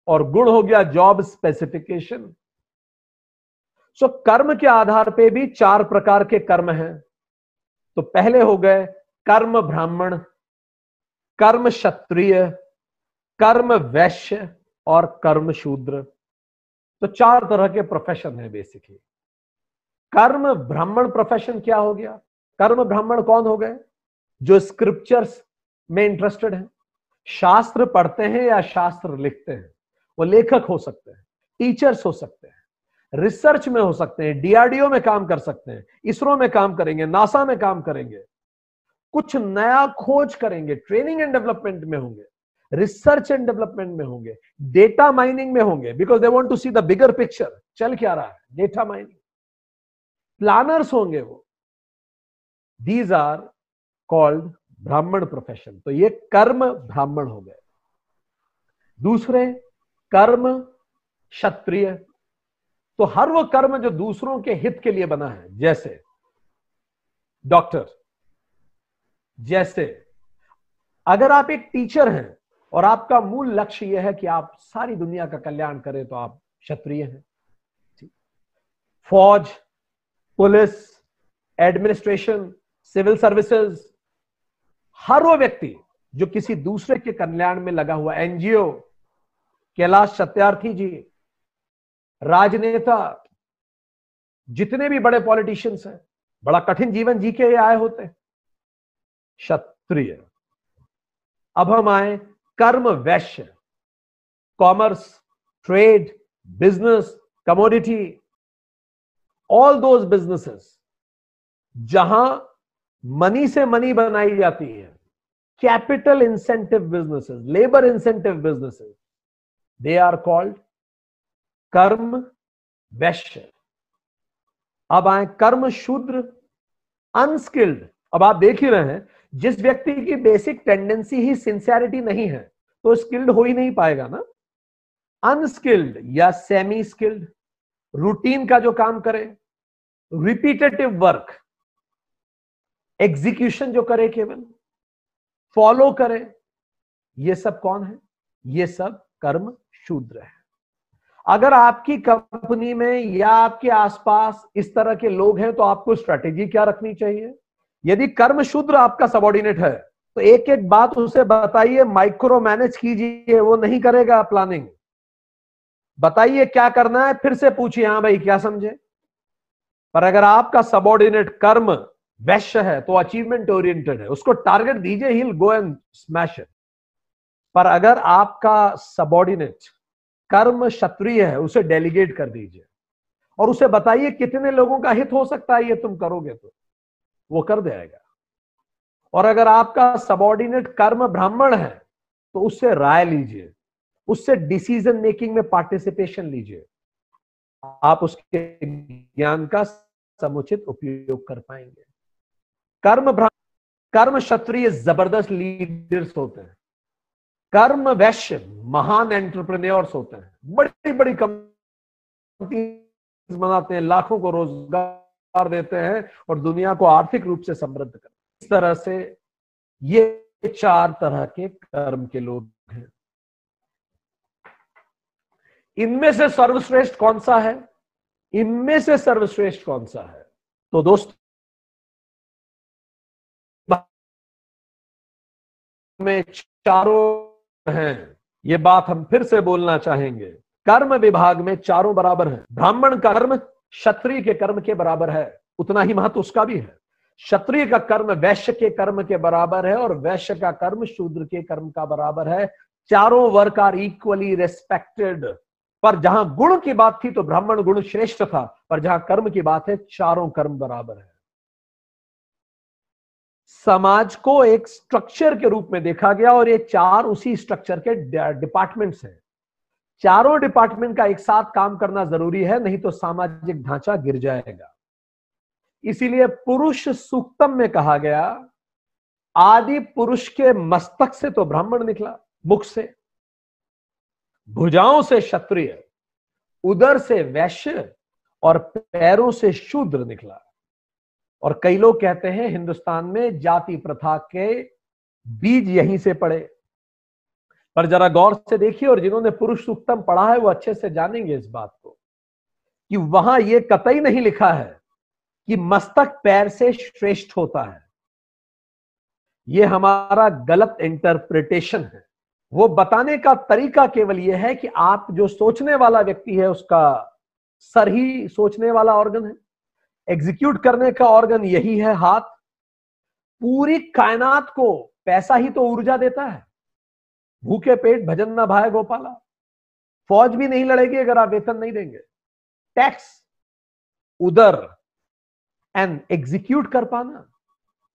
और गुण हो गया जॉब स्पेसिफिकेशन। सो कर्म के आधार पे भी चार प्रकार के कर्म हैं। तो पहले हो गए कर्म ब्राह्मण, कर्म क्षत्रिय, कर्म वैश्य और कर्म शूद्र। तो चार तरह के प्रोफेशन है बेसिकली। कर्म ब्राह्मण प्रोफेशन क्या हो गया? कर्म ब्राह्मण कौन हो गए? जो स्क्रिप्चर्स में इंटरेस्टेड हैं, शास्त्र पढ़ते हैं या शास्त्र लिखते हैं। वो लेखक हो सकते हैं, टीचर्स हो सकते हैं, रिसर्च में हो सकते हैं, डीआरडीओ में काम कर सकते हैं, इसरो में काम करेंगे, नासा में काम करेंगे, कुछ नया खोज करेंगे, ट्रेनिंग एंड डेवलपमेंट में होंगे, रिसर्च एंड डेवलपमेंट में होंगे, डेटा माइनिंग में होंगे, because they want to see the bigger picture, चल क्या रहा है, डेटा माइनिंग। प्लानर्स होंगे वो। These are called Brahmin profession. तो ये कर्म ब्राह्मण हो गए। दूसरे कर्म क्षत्रिय, तो हर वो कर्म जो दूसरों के हित के लिए बना है, जैसे डॉक्टर, जैसे अगर आप एक टीचर हैं और आपका मूल लक्ष्य यह है कि आप सारी दुनिया का कल्याण करें तो आप क्षत्रिय हैं, ठीक। फौज, पुलिस, एडमिनिस्ट्रेशन, सिविल सर्विसेज, हर वो व्यक्ति जो किसी दूसरे के कल्याण में लगा हुआ, एनजीओ, कैलाश सत्यार्थी जी, राजनेता, जितने भी बड़े पॉलिटिशियंस हैं, बड़ा कठिन जीवन जी के आए होते हैं, क्षत्रिय। अब हम आए कर्म वैश्य, commerce, trade, business, commodity, all those businesses जहां मनी से मनी बनाई जाती है, capital incentive businesses, labour incentive businesses, they are called कर्म वैश्य। अब आए कर्म शूद्र, अनस्किल्ड। अब आप देख ही रहे हैं, जिस व्यक्ति की बेसिक टेंडेंसी ही सिंसियरिटी नहीं है, तो स्किल्ड हो ही नहीं पाएगा ना। अनस्किल्ड या सेमी स्किल्ड, रूटीन का जो काम करे, रिपीटेटिव वर्क, एग्जीक्यूशन जो करे, केवल फॉलो करे, ये सब कौन है? ये सब कर्म शूद्र है। अगर आपकी कंपनी में या आपके आसपास इस तरह के लोग हैं तो आपको स्ट्रेटेजी क्या रखनी चाहिए? यदि कर्म शूद्र आपका सबऑर्डिनेट है तो एक एक बात उसे बताइए, माइक्रो मैनेज कीजिए, वो नहीं करेगा प्लानिंग। बताइए क्या करना है, फिर से पूछिए हाँ भाई क्या समझे। पर अगर आपका सबऑर्डिनेट कर्म वैश्य है तो अचीवमेंट ओरिएंटेड है, उसको टारगेट दीजिए, he will go and smash it. पर अगर आपका सबऑर्डिनेट कर्म क्षत्रिय है, उसे डेलीगेट कर दीजिए और उसे बताइए कितने लोगों का हित हो सकता है ये तुम करोगे तो वो कर देगा। और अगर आपका सबऑर्डिनेट कर्म ब्राह्मण है तो उससे राय लीजिए, उससे डिसीजन मेकिंग में पार्टिसिपेशन लीजिए, आप उसके ज्ञान का समुचित उपयोग कर पाएंगे। कर्म क्षत्रिय जबरदस्त लीडर्स होते हैं, कर्म वैश्य महान एंटरप्रेन्योर्स होते हैं, बड़ी बड़ी कंपनी बनाते हैं, लाखों को रोजगार देते हैं और दुनिया को आर्थिक रूप से समृद्ध करते हैं। इस तरह से ये चार तरह के कर्म के लोग हैं। इनमें से सर्वश्रेष्ठ कौन सा है? इनमें से सर्वश्रेष्ठ कौन सा है? तो दोस्तों में चारों हैं, ये बात हम फिर से बोलना चाहेंगे। कर्म विभाग में चारों बराबर हैं। ब्राह्मण का कर्म क्षत्रिय के कर्म के बराबर है, उतना ही महत्व उसका भी है। क्षत्रिय का कर्म वैश्य के कर्म के बराबर है और वैश्य का कर्म शूद्र के कर्म का बराबर है। चारों वर्ग आर इक्वली रेस्पेक्टेड। पर जहां गुण की बात थी तो ब्राह्मण गुण श्रेष्ठ था, पर जहां कर्म की बात है चारों कर्म बराबर है। समाज को एक स्ट्रक्चर के रूप में देखा गया और ये चार उसी स्ट्रक्चर के डिपार्टमेंट्स हैं। चारों डिपार्टमेंट का एक साथ काम करना जरूरी है, नहीं तो सामाजिक ढांचा गिर जाएगा। इसीलिए पुरुष सूक्तम में कहा गया, आदि पुरुष के मस्तक से तो ब्राह्मण निकला, मुख से, भुजाओं से क्षत्रिय, उदर से वैश्य और पैरों से शूद्र निकला। और कई लोग कहते हैं हिंदुस्तान में जाति प्रथा के बीज यहीं से पड़े, पर जरा गौर से देखिए और जिन्होंने पुरुष सूक्तम पढ़ा है वो अच्छे से जानेंगे इस बात को कि वहां ये कतई नहीं लिखा है कि मस्तक पैर से श्रेष्ठ होता है। ये हमारा गलत इंटरप्रिटेशन है। वो बताने का तरीका केवल ये है कि आप जो सोचने वाला व्यक्ति है उसका सर ही सोचने वाला ऑर्गन है, एग्जीक्यूट करने का ऑर्गन यही है हाथ। पूरी कायनात को पैसा ही तो ऊर्जा देता है। भूखे पेट भजन ना भाए गोपाला। फौज भी नहीं लड़ेगी अगर आप वेतन नहीं देंगे। टैक्स, उधर एंड एग्जीक्यूट कर पाना,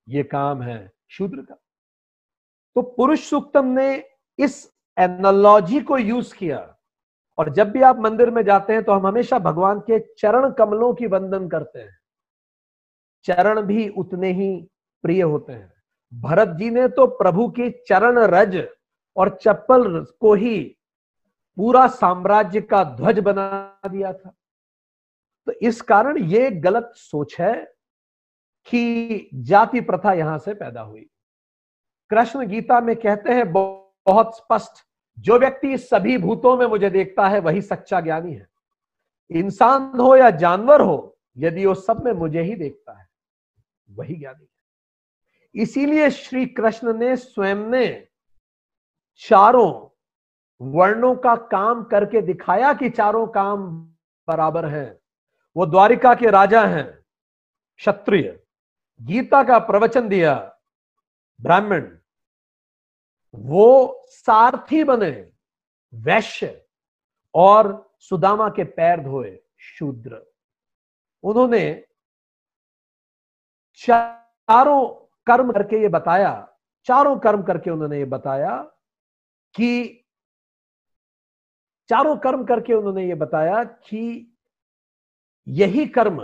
यह काम है शूद्र का। तो पुरुष सूक्तम ने इस एनालॉजी को यूज किया। और जब भी आप मंदिर में जाते हैं तो हम हमेशा भगवान के चरण कमलों की वंदन करते हैं, चरण भी उतने ही प्रिय होते हैं। भरत जी ने तो प्रभु की चरण रज और चप्पल को ही पूरा साम्राज्य का ध्वज बना दिया था। तो इस कारण ये गलत सोच है कि जाति प्रथा यहां से पैदा हुई। कृष्ण गीता में कहते हैं बहुत स्पष्ट, जो व्यक्ति सभी भूतों में मुझे देखता है वही सच्चा ज्ञानी है। इंसान हो या जानवर हो, यदि वो सब में मुझे ही देखता है वही ज्ञानी है। इसीलिए श्री कृष्ण ने स्वयं ने चारों वर्णों का काम करके दिखाया कि चारों काम बराबर हैं। वो द्वारिका के राजा हैं, क्षत्रिय। गीता का प्रवचन दिया, ब्राह्मण। वो सारथी बने, वैश्य। और सुदामा के पैर धोए, शूद्र। उन्होंने चारों कर्म करके ये बताया, चारों कर्म करके उन्होंने ये बताया कि चारों कर्म करके उन्होंने ये बताया कि यही कर्म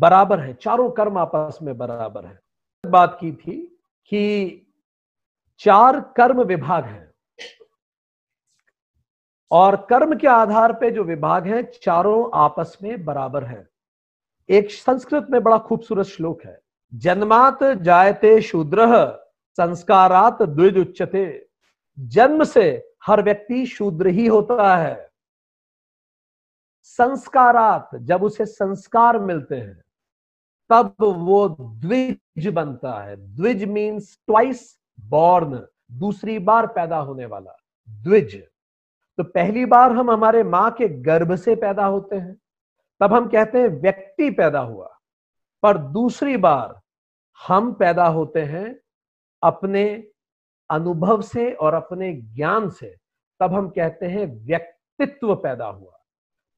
बराबर है, चारों कर्म आपस में बराबर है। बात की थी कि चार कर्म विभाग हैं। और कर्म के आधार पे जो विभाग है चारों आपस में बराबर है। एक संस्कृत में बड़ा खूबसूरत श्लोक है, जन्मात जायते शूद्रः संस्कारात द्विज उच्यते। जन्म से हर व्यक्ति शूद्र ही होता है। संस्कारात, जब उसे संस्कार मिलते हैं तब वो द्विज बनता है। द्विज मीन्स ट्वाइस बॉर्न, दूसरी बार पैदा होने वाला। द्विज तो पहली बार हम हमारे मां के गर्भ से पैदा होते हैं, तब हम कहते हैं व्यक्ति पैदा हुआ, पर दूसरी बार हम पैदा होते हैं अपने अनुभव से और अपने ज्ञान से, तब हम कहते हैं व्यक्तित्व पैदा हुआ।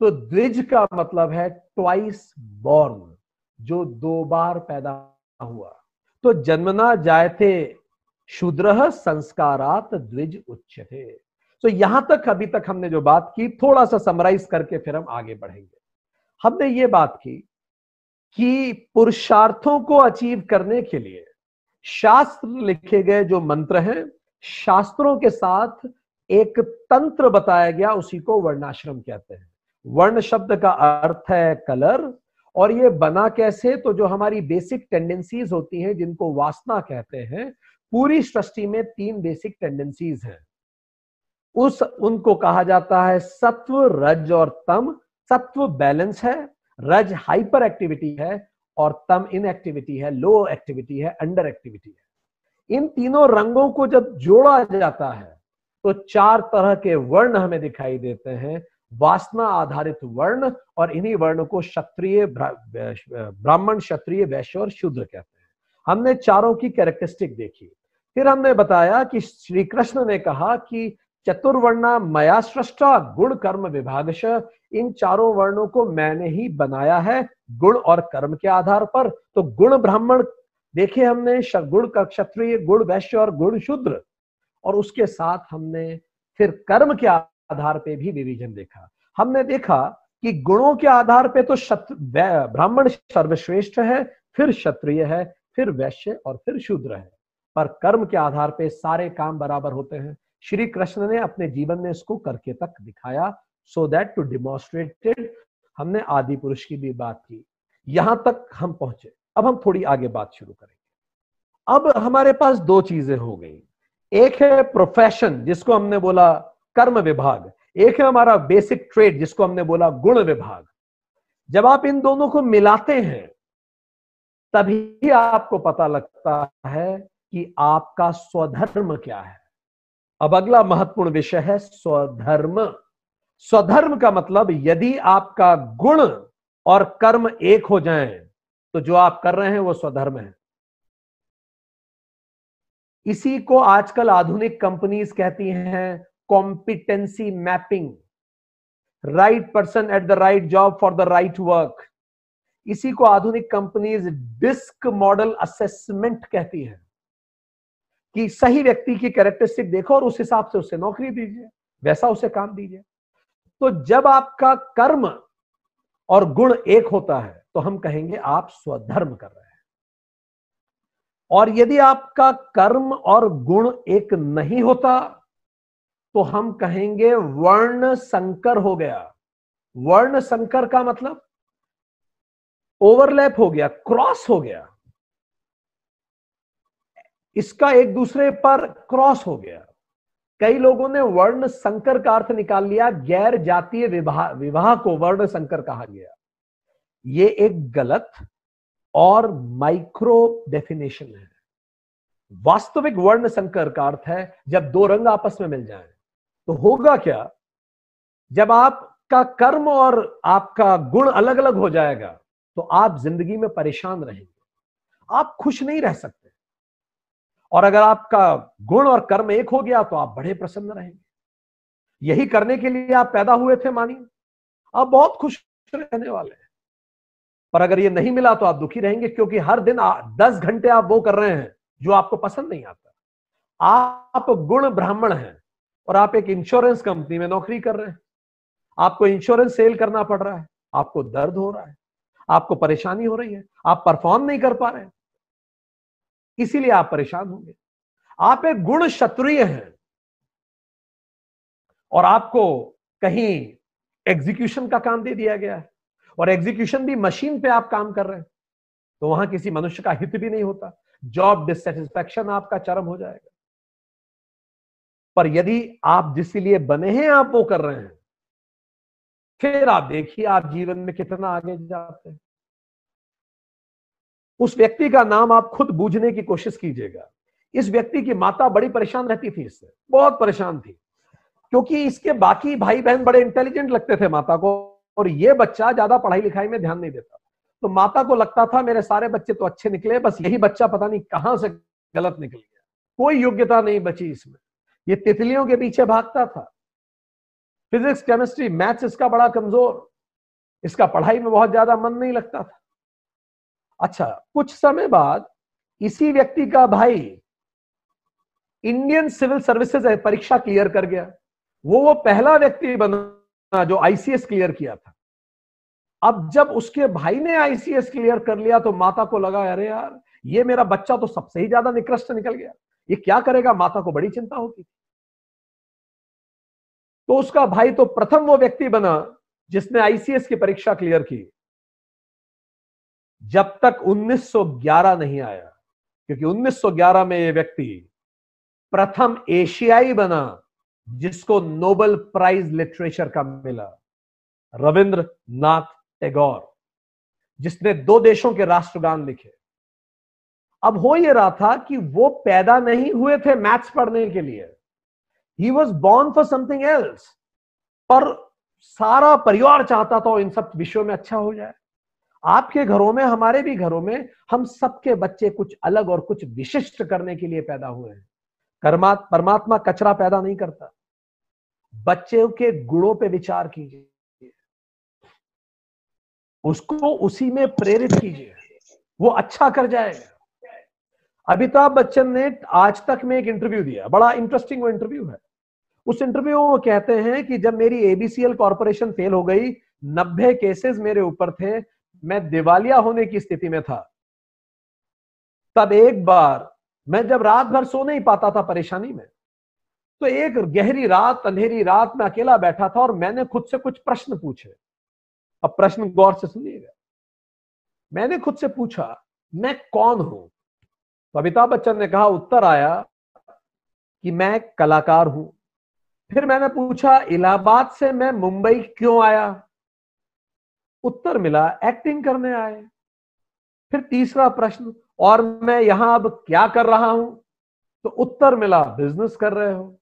तो द्विज का मतलब है ट्वाइस बॉर्न, जो दो बार पैदा हुआ। तो जन्मना जायते शूद्रः संस्कारात द्विज उच्यते। तो यहां तक अभी तक हमने जो बात की, थोड़ा सा समराइज करके फिर हम आगे बढ़ेंगे। हमने ये बात की कि पुरुषार्थों को अचीव करने के लिए शास्त्र लिखे गए जो मंत्र हैं, शास्त्रों के साथ एक तंत्र बताया गया, उसी को वर्णाश्रम कहते हैं। वर्ण शब्द का अर्थ है कलर, और ये बना कैसे, तो जो हमारी बेसिक टेंडेंसीज होती हैं, जिनको वासना कहते हैं, पूरी सृष्टि में 3 बेसिक टेंडेंसीज हैं, उनको कहा जाता है सत्व, रज और तम। सत्व बैलेंस है, रज हाइपर एक्टिविटी है और तम इनएक्टिविटी है, लो एक्टिविटी है, अंडर एक्टिविटी है। इन तीनों रंगों को जब जोड़ा जाता है तो 4 तरह के वर्ण हमें दिखाई देते हैं, वासना आधारित वर्ण, और इन्हीं वर्णों को क्षत्रिय, ब्राह्मण, क्षत्रिय, वैश्य और शूद्र कहते हैं। हमने चारों की कैरेक्टरिस्टिक देखी। फिर हमने बताया कि श्री कृष्ण ने कहा कि चतुर्वर्णा मया सृष्टा गुण कर्म विभागश, इन चारों वर्णों को मैंने ही बनाया है गुण और कर्म के आधार पर। तो गुण ब्राह्मण देखे हमने, गुण क्षत्रिय, गुण वैश्य और गुण शूद्र, और उसके साथ हमने फिर कर्म के आधार पे भी डिवीजन देखा। हमने देखा कि गुणों के आधार पे तो ब्राह्मण सर्वश्रेष्ठ है, फिर क्षत्रिय है, फिर वैश्य और फिर शूद्र है, पर कर्म के आधार पे सारे काम बराबर होते हैं। श्री कृष्ण ने अपने जीवन में इसको करके तक दिखाया, सो दैट टू डिमॉन्स्ट्रेटेड। हमने आदि पुरुष की भी बात की। यहां तक हम पहुंचे, अब हम थोड़ी आगे बात शुरू करेंगे। अब हमारे पास 2 चीजें हो गई, एक है प्रोफेशन जिसको हमने बोला कर्म विभाग, एक है हमारा बेसिक ट्रेड जिसको हमने बोला गुण विभाग। जब आप इन दोनों को मिलाते हैं तभी आपको पता लगता है कि आपका स्वधर्म क्या है। अब अगला महत्वपूर्ण विषय है स्वधर्म। स्वधर्म का मतलब, यदि आपका गुण और कर्म एक हो जाएं, तो जो आप कर रहे हैं वो स्वधर्म है। इसी को आजकल आधुनिक कंपनीज कहती हैं competency mapping, right person at the right job for the right work. इसी को आधुनिक कंपनीज डिस्क मॉडल असेसमेंट कहती हैं, कि सही व्यक्ति की कैरेक्टरिस्टिक देखो और उस हिसाब से उसे नौकरी दीजिए, वैसा उसे काम दीजिए। तो जब आपका कर्म और गुण एक होता है तो हम कहेंगे आप स्वधर्म कर रहे हैं, और यदि आपका कर्म और गुण एक नहीं होता तो हम कहेंगे वर्ण संकर हो गया। वर्ण संकर का मतलब ओवरलैप हो गया, क्रॉस हो गया, इसका एक दूसरे पर क्रॉस हो गया। कई लोगों ने वर्ण संकर का अर्थ निकाल लिया, गैर जातीय विवाह को वर्ण संकर कहा गया। ये एक गलत और माइक्रो डेफिनेशन है। वास्तविक वर्ण संकर का अर्थ है जब 2 रंग आपस में मिल जाएं, तो होगा क्या, जब आपका कर्म और आपका गुण अलग अलग हो जाएगा तो आप जिंदगी में परेशान रहेंगे, आप खुश नहीं रह सकते। और अगर आपका गुण और कर्म एक हो गया तो आप बड़े प्रसन्न रहेंगे, यही करने के लिए आप पैदा हुए थे, मानिए आप बहुत खुश रहने वाले हैं। पर अगर ये नहीं मिला तो आप दुखी रहेंगे, क्योंकि हर दिन 10 घंटे आप वो कर रहे हैं जो आपको पसंद नहीं आता। आप गुण ब्राह्मण हैं और आप एक इंश्योरेंस कंपनी में नौकरी कर रहे हैं, आपको इंश्योरेंस सेल करना पड़ रहा है, आपको दर्द हो रहा है, आपको परेशानी हो रही है, आप परफॉर्म नहीं कर पा रहे हैं, इसीलिए आप परेशान होंगे। आप एक गुण क्षत्रिय हैं और आपको कहीं एग्जीक्यूशन का काम दे दिया गया है और एग्जीक्यूशन भी मशीन पे आप काम कर रहे हैं, तो वहां किसी मनुष्य का हित भी नहीं होता, जॉब डिससेटिस्फैक्शन आपका चरम हो जाएगा। पर यदि आप जिसलिए बने हैं आप वो कर रहे हैं, फिर आप देखिए आप जीवन में कितना आगे जाते हैं। उस व्यक्ति का नाम आप खुद बूझने की कोशिश कीजिएगा। इस व्यक्ति की माता बड़ी परेशान रहती थी, इससे बहुत परेशान थी, क्योंकि इसके बाकी भाई बहन बड़े इंटेलिजेंट लगते थे माता को, और ये बच्चा ज्यादा पढ़ाई लिखाई में ध्यान नहीं देता। तो माता को लगता था मेरे सारे बच्चे तो अच्छे निकले, बस यही बच्चा पता नहीं कहां से गलत निकल गया, कोई योग्यता नहीं बची इसमें, ये तितलियों के पीछे भागता था। फिजिक्स, केमिस्ट्री, मैथ्स इसका बड़ा कमजोर, इसका पढ़ाई में बहुत ज्यादा मन नहीं लगता था। अच्छा, कुछ समय बाद इसी व्यक्ति का भाई इंडियन सिविल सर्विसेज परीक्षा क्लियर कर गया। वो पहला व्यक्ति बना जो आईसीएस क्लियर किया था। अब जब उसके भाई ने आईसीएस क्लियर कर लिया तो माता को लगा अरे यार ये मेरा बच्चा तो सबसे ही ज्यादा निकृष्ट निकल गया, ये क्या करेगा। माता को बड़ी चिंता होगी। तो उसका भाई तो प्रथम वो व्यक्ति बना जिसने आईसीएस की परीक्षा क्लियर की, जब तक 1911 नहीं आया, क्योंकि 1911 में ये व्यक्ति प्रथम एशियाई बना जिसको नोबेल प्राइज लिटरेचर का मिला, रविंद्रनाथ टैगोर, जिसने 2 देशों के राष्ट्रगान लिखे। अब हो ये रहा था कि वो पैदा नहीं हुए थे मैथ्स पढ़ने के लिए, he was born for something else, पर सारा परिवार चाहता था इन सब विषयों में अच्छा हो जाए। आपके घरों में, हमारे भी घरों में, हम सबके बच्चे कुछ अलग और कुछ विशिष्ट करने के लिए पैदा हुए हैं। परमात्मा कचरा पैदा नहीं करता। बच्चों के गुणों पे विचार कीजिए, उसको उसी में प्रेरित कीजिए, वो अच्छा कर जाएगा। अमिताभ बच्चन ने आज तक में एक इंटरव्यू दिया, बड़ा इंटरेस्टिंग वो इंटरव्यू है। उस इंटरव्यू में वो कहते हैं कि जब मेरी एबीसीएल कॉर्पोरेशन फेल हो गई, 90 केसेस मेरे ऊपर थे, मैं दिवालिया होने की स्थिति में था। तब एक बार मैं जब रात भर सो नहीं पाता था परेशानी में, तो एक गहरी रात, अंधेरी रात में अकेला बैठा था और मैंने खुद से कुछ प्रश्न पूछे। अब प्रश्न गौर से सुनिएगा। मैंने खुद से पूछा मैं कौन हूं। तो अमिताभ बच्चन ने कहा, उत्तर आया कि मैं कलाकार हूं। फिर मैंने पूछा इलाहाबाद से मैं मुंबई क्यों आया। उत्तर मिला एक्टिंग करने आए। फिर तीसरा प्रश्न, और मैं यहां अब क्या कर रहा हूं। तो उत्तर मिला बिजनेस कर रहे हो।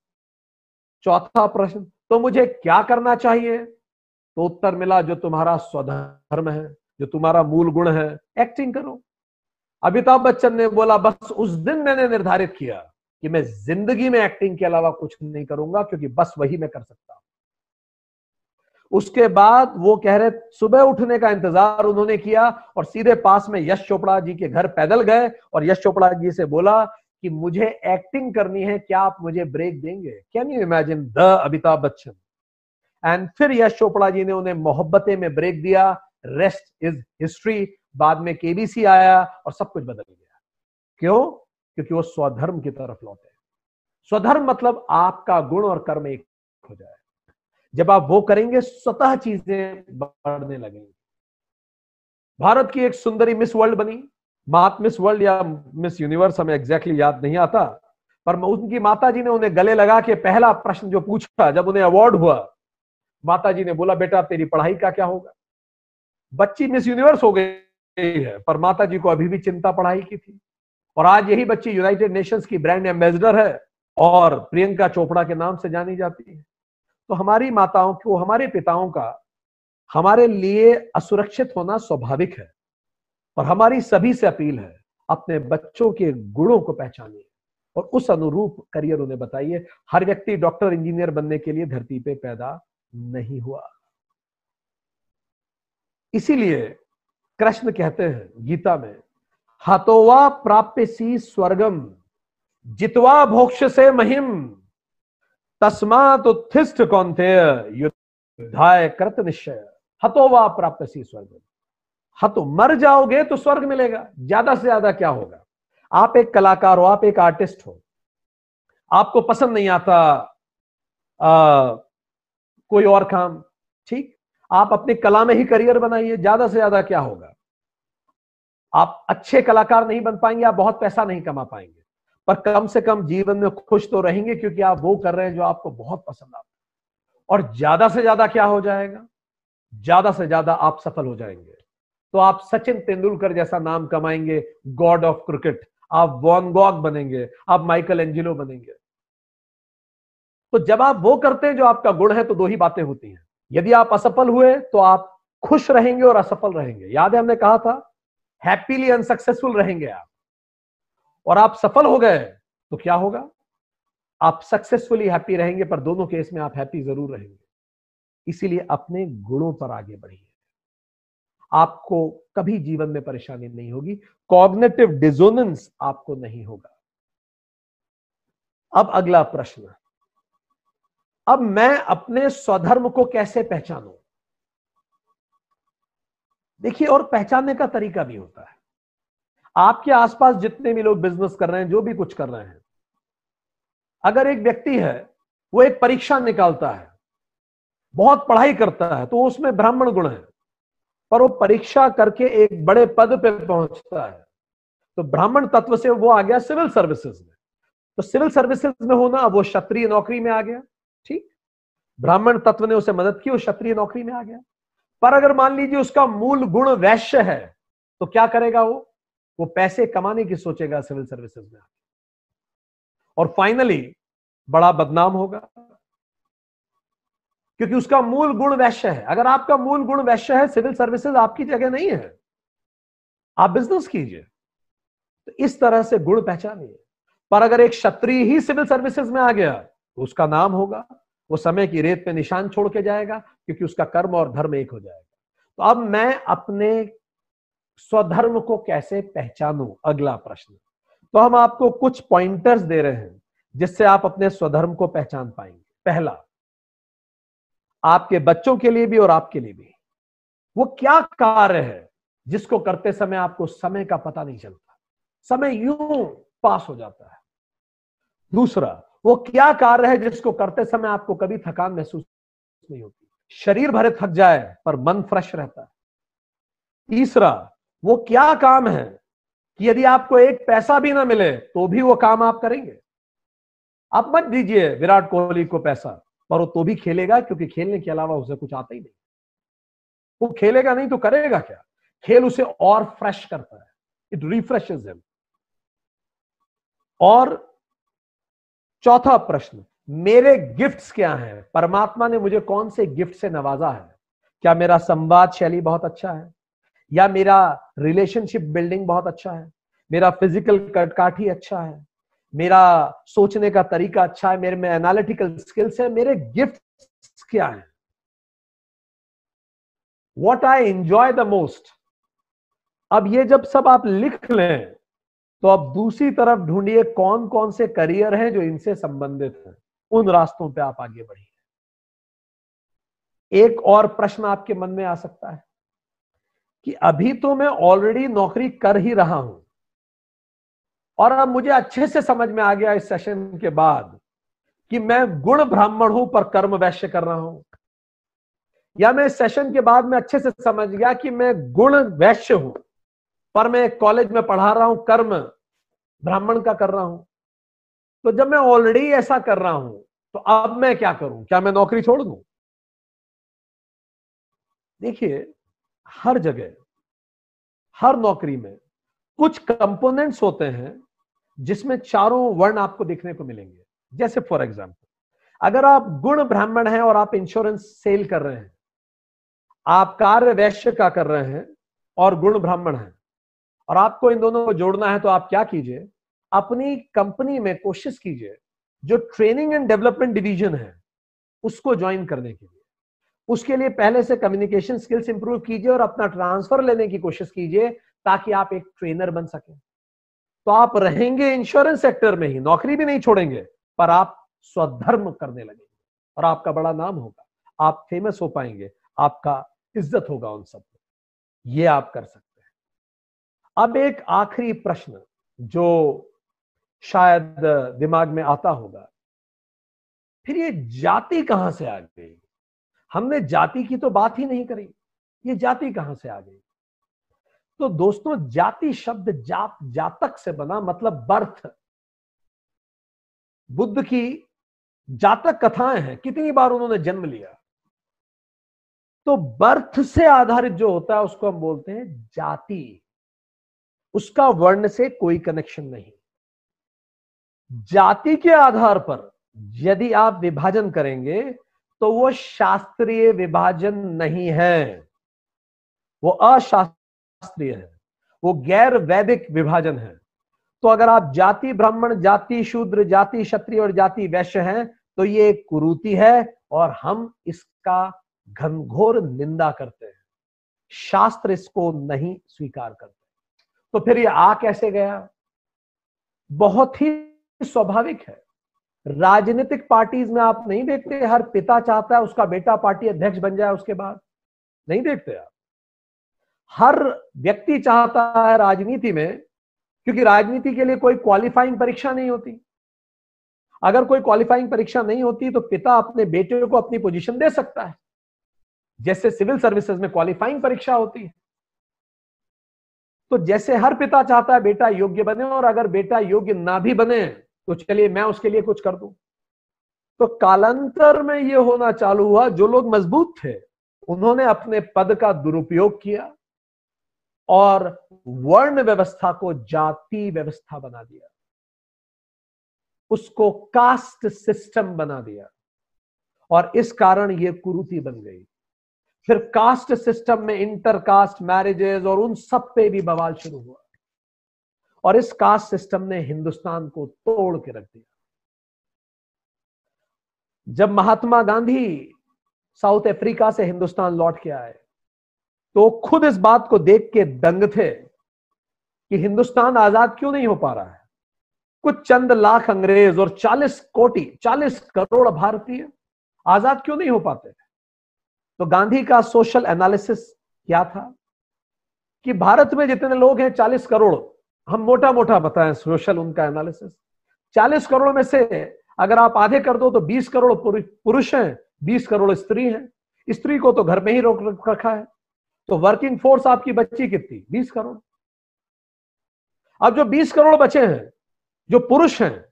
चौथा प्रश्न, तो मुझे क्या करना चाहिए। तो उत्तर मिला जो तुम्हारा स्वधर्म है, जो तुम्हारा मूल गुण है, एक्टिंग करो। अमिताभ बच्चन ने बोला बस उस दिन मैंने निर्धारित किया कि मैं जिंदगी में एक्टिंग के अलावा कुछ नहीं करूंगा, क्योंकि बस वही मैं कर सकता हूं। उसके बाद वो कह रहे सुबह उठने का इंतजार उन्होंने किया और सीधे पास में यश चोपड़ा जी के घर पैदल गए और यश चोपड़ा जी से बोला कि मुझे एक्टिंग करनी है, क्या आप मुझे ब्रेक देंगे। Can you imagine the Amitabh Bachchan. And फिर यश चोपड़ा जी ने उन्हें मोहब्बतें में ब्रेक दिया, रेस्ट इज हिस्ट्री। बाद में केबीसी आया और सब कुछ बदल गया। क्यों? क्योंकि वो स्वधर्म की तरफ लौटे। स्वधर्म मतलब आपका गुण और कर्म एक हो जाए। जब आप वो करेंगे स्वतः चीजें बढ़ने लगेंगी। भारत की एक सुंदरी मिस वर्ल्ड बनी, मिस वर्ल्ड या मिस यूनिवर्स, हमें एग्जैक्टली याद नहीं आता, पर उनकी माताजी ने उन्हें गले लगा के पहला प्रश्न जो पूछा जब उन्हें अवार्ड हुआ, माताजी ने बोला बेटा तेरी पढ़ाई का क्या होगा। बच्ची मिस यूनिवर्स हो गई है, पर माताजी को अभी भी चिंता पढ़ाई की थी। और आज यही बच्ची यूनाइटेड नेशंस की ब्रांड एम्बेसडर है और प्रियंका चोपड़ा के नाम से जानी जाती है। तो हमारी माताओं को, हमारे पिताओं का हमारे लिए असुरक्षित होना स्वाभाविक है। और हमारी सभी से अपील है अपने बच्चों के गुणों को पहचानिए और उस अनुरूप करियर उन्हें बताइए। हर व्यक्ति डॉक्टर इंजीनियर बनने के लिए धरती पे पैदा नहीं हुआ। इसीलिए कृष्ण कहते हैं गीता में, हतोवा प्राप्यसि स्वर्गम जित्वा भोक्ष्यसे महिम तस्मात् उत्तिष्ठ कौन्तेय युद्धाय कृत निश्चय। हतोवा प्राप्यसि स्वर्गम। हतो, मर जाओगे तो स्वर्ग मिलेगा। ज्यादा से ज्यादा क्या होगा। आप एक कलाकार हो, आप एक आर्टिस्ट हो, आपको पसंद नहीं आता कोई और काम। ठीक, आप अपने कला में ही करियर बनाइए, ज्यादा से ज्यादा क्या होगा, आप अच्छे कलाकार नहीं बन पाएंगे, आप बहुत पैसा नहीं कमा पाएंगे, पर कम से कम जीवन में खुश तो रहेंगे क्योंकि आप वो कर रहे हैं जो आपको बहुत पसंद आता है। और ज्यादा से ज्यादा क्या हो जाएगा, ज्यादा से ज्यादा आप सफल हो जाएंगे। तो आप सचिन तेंदुलकर जैसा नाम कमाएंगे, गॉड ऑफ क्रिकेट, आप वॉन गॉग बनेंगे, आप माइकल एंजेलो बनेंगे। तो जब आप वो करते हैं जो आपका गुण है, तो दो ही बातें होती हैं। यदि आप असफल हुए तो आप खुश रहेंगे और असफल रहेंगे। याद है हमने कहा था, हैप्पीली अनसक्सेसफुल रहेंगे आप। और आप सफल हो गए तो क्या होगा, आप सक्सेसफुली हैप्पी रहेंगे, पर दोनों केस में आप हैप्पी जरूर रहेंगे। इसीलिए अपने गुणों पर आगे बढ़िए, आपको कभी जीवन में परेशानी नहीं होगी, कॉग्निटिव डिसोनेंस आपको नहीं होगा। अब अगला प्रश्न, अब मैं अपने स्वधर्म को कैसे पहचानूं? देखिए, और पहचानने का तरीका भी होता है। आपके आसपास जितने भी लोग बिजनेस कर रहे हैं, जो भी कुछ कर रहे हैं, अगर एक व्यक्ति है वो एक परीक्षा निकालता है, बहुत पढ़ाई करता है, तो उसमें ब्राह्मण गुण है, पर वो परीक्षा करके एक बड़े पद पे पहुंचता है, तो ब्राह्मण तत्व से वो आ गया सिविल सर्विसेज में। तो सिविल सर्विसेज में होना, अब वो क्षत्रिय नौकरी में आ गया। ठीक, ब्राह्मण तत्व ने उसे मदद की, वो क्षत्रिय नौकरी में आ गया। पर अगर मान लीजिए उसका मूल गुण वैश्य है, तो क्या करेगा वो पैसे कमाने की सोचेगा सिविल सर्विसेज में आके, और फाइनली बड़ा बदनाम होगा क्योंकि उसका मूल गुण वैश्य है। अगर आपका मूल गुण वैश्य है, सिविल सर्विसेज आपकी जगह नहीं है, आप बिजनेस कीजिए। तो इस तरह से गुण पहचानिए। पर अगर एक क्षत्रिय ही सिविल सर्विसेज में आ गया तो उसका नाम होगा, वो समय की रेत पे निशान छोड़ के जाएगा, क्योंकि उसका कर्म और धर्म एक हो जाएगा। तो अब मैं अपने स्वधर्म को कैसे पहचानूं, अगला प्रश्न। तो हम आपको कुछ पॉइंटर्स दे रहे हैं जिससे आप अपने स्वधर्म को पहचान पाएंगे। पहला, आपके बच्चों के लिए भी और आपके लिए भी, वो क्या कार्य है जिसको करते समय आपको समय का पता नहीं चलता, समय यूं पास हो जाता है। दूसरा, वो क्या कार्य है जिसको करते समय आपको कभी थकान महसूस नहीं होती, शरीर भरे थक जाए पर मन फ्रेश रहता है। तीसरा, वो क्या काम है कि यदि आपको एक पैसा भी ना मिले तो भी वो काम आप करेंगे। आप मत दीजिए विराट कोहली को पैसा, पर वो तो भी खेलेगा, क्योंकि खेलने के अलावा उसे कुछ आता ही नहीं। वो खेलेगा नहीं तो करेगा क्या, खेल उसे और फ्रेश करता है, इट रिफ्रेशेस हिम। और चौथा प्रश्न, मेरे गिफ्ट्स क्या हैं, परमात्मा ने मुझे कौन से गिफ्ट से नवाजा है? क्या मेरा संवाद शैली बहुत अच्छा है, या मेरा रिलेशनशिप बिल्डिंग बहुत अच्छा है, मेरा फिजिकल कटकाठी अच्छा है, मेरा सोचने का तरीका अच्छा है, मेरे में एनालिटिकल स्किल्स है, मेरे गिफ्ट्स क्या हैं? What I enjoy the most. अब ये जब सब आप लिख लें तो अब दूसरी तरफ ढूंढिए कौन कौन से करियर हैं जो इनसे संबंधित हैं, उन रास्तों पे आप आगे बढ़िए। एक और प्रश्न आपके मन में आ सकता है कि अभी तो मैं ऑलरेडी नौकरी कर ही रहा हूं, और अब मुझे अच्छे से समझ में आ गया इस सेशन के बाद कि मैं गुण ब्राह्मण हूं पर कर्म वैश्य कर रहा हूं, या मैं इस सेशन के बाद में अच्छे से समझ गया कि मैं गुण वैश्य हूं पर मैं कॉलेज में पढ़ा रहा हूं, कर्म ब्राह्मण का कर रहा हूं। तो जब मैं ऑलरेडी ऐसा कर रहा हूं तो अब मैं क्या करूं, क्या मैं नौकरी छोड़ दूं? देखिए, हर जगह, हर नौकरी में कुछ कंपोनेंट्स होते हैं जिसमें चारों वर्ण आपको देखने को मिलेंगे। जैसे फॉर एग्जांपल, अगर आप गुण ब्राह्मण हैं और आप इंश्योरेंस सेल कर रहे हैं, आप कार्य वैश्य का कर रहे हैं और गुण ब्राह्मण हैं, और आपको इन दोनों को जोड़ना है, तो आप क्या कीजिए, अपनी कंपनी में कोशिश कीजिए जो ट्रेनिंग एंड डेवलपमेंट डिवीजन है उसको ज्वाइन करने के लिए। उसके लिए पहले से कम्युनिकेशन स्किल्स इंप्रूव कीजिए और अपना ट्रांसफर लेने की कोशिश कीजिए ताकि आप एक ट्रेनर बन सके। तो आप रहेंगे इंश्योरेंस सेक्टर में ही, नौकरी भी नहीं छोड़ेंगे, पर आप स्वधर्म करने लगेंगे और आपका बड़ा नाम होगा, आप फेमस हो पाएंगे, आपका इज्जत होगा उन सब में। ये आप कर सकते हैं। अब एक आखिरी प्रश्न जो शायद दिमाग में आता होगा, फिर ये जाति कहां से आ गई, हमने जाति की तो बात ही नहीं करी, ये जाति कहां से आ गई। तो दोस्तों जाति शब्द जात जातक से बना, मतलब बर्थ। बुद्ध की जातक कथाएं हैं, कितनी बार उन्होंने जन्म लिया। तो बर्थ से आधारित जो होता है उसको हम बोलते हैं जाति, उसका वर्ण से कोई कनेक्शन नहीं। जाति के आधार पर यदि आप विभाजन करेंगे तो वो शास्त्रीय विभाजन नहीं है, वो अशास्त्रीय है, वो गैर वैदिक विभाजन है। तो अगर आप जाति ब्राह्मण, जाति शूद्र, जाति क्षत्रिय और जाति वैश्य हैं तो ये एक कुरीति है और हम इसका घनघोर निंदा करते हैं। शास्त्र इसको नहीं स्वीकार करते। तो फिर ये आ कैसे गया? बहुत ही स्वाभाविक है। राजनीतिक पार्टीज में आप नहीं देखते हर पिता चाहता है उसका बेटा पार्टी अध्यक्ष बन जाए, उसके बाद नहीं देखते आप। हर व्यक्ति चाहता है राजनीति में, क्योंकि राजनीति के लिए कोई क्वालिफाइंग परीक्षा नहीं होती। अगर कोई क्वालिफाइंग परीक्षा नहीं होती तो पिता अपने बेटे को अपनी पोजीशन दे सकता है, जैसे सिविल सर्विसेज में क्वालिफाइंग परीक्षा होती है। तो जैसे हर पिता चाहता है बेटा योग्य बने, और अगर बेटा योग्य ना भी बने तो चलिए मैं उसके लिए कुछ कर दूं। तो कालांतर में यह होना चालू हुआ, जो लोग मजबूत थे उन्होंने अपने पद का दुरुपयोग किया और वर्ण व्यवस्था को जाति व्यवस्था बना दिया, उसको कास्ट सिस्टम बना दिया, और इस कारण यह कुरीति बन गई। फिर कास्ट सिस्टम में इंटरकास्ट मैरिजेस और उन सब पे भी बवाल शुरू हुआ, और इस कास्ट सिस्टम ने हिंदुस्तान को तोड़ के रख दिया। जब महात्मा गांधी साउथ अफ्रीका से हिंदुस्तान लौट के आए तो खुद इस बात को देख के दंग थे कि हिंदुस्तान आजाद क्यों नहीं हो पा रहा है। कुछ चंद लाख अंग्रेज और 40 करोड़ भारतीय आजाद क्यों नहीं हो पाते। तो गांधी का सोशल एनालिसिस क्या था कि भारत में जितने लोग हैं 40 करोड़, हम मोटा मोटा बताएं सोशल उनका एनालिसिस, 40 करोड़ में से अगर आप आधे कर दो तो 20 करोड़ पुरुष हैं, 20 करोड़ स्त्री हैं। स्त्री को तो घर में ही रोक रखा है, तो वर्किंग फोर्स आपकी बच्ची कितनी? 20 करोड़। अब जो 20 करोड़ बचे हैं जो पुरुष हैं,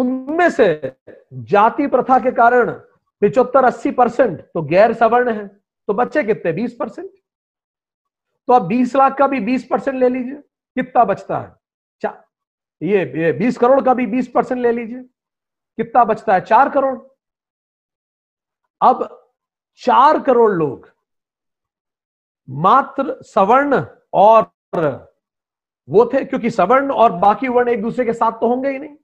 उनमें से जाति प्रथा के कारण 75-80% तो गैर सवर्ण है, तो बच्चे कितने? 20%। तो आप 20 लाख का भी 20% ले लीजिए, कितना बचता है? 20 करोड़ का भी 20% ले लीजिए, कितना बचता है? 4 करोड़। अब 4 करोड़ लोग मात्र सवर्ण और वो थे, क्योंकि सवर्ण और बाकी वर्ण एक दूसरे के साथ तो होंगे ही नहीं,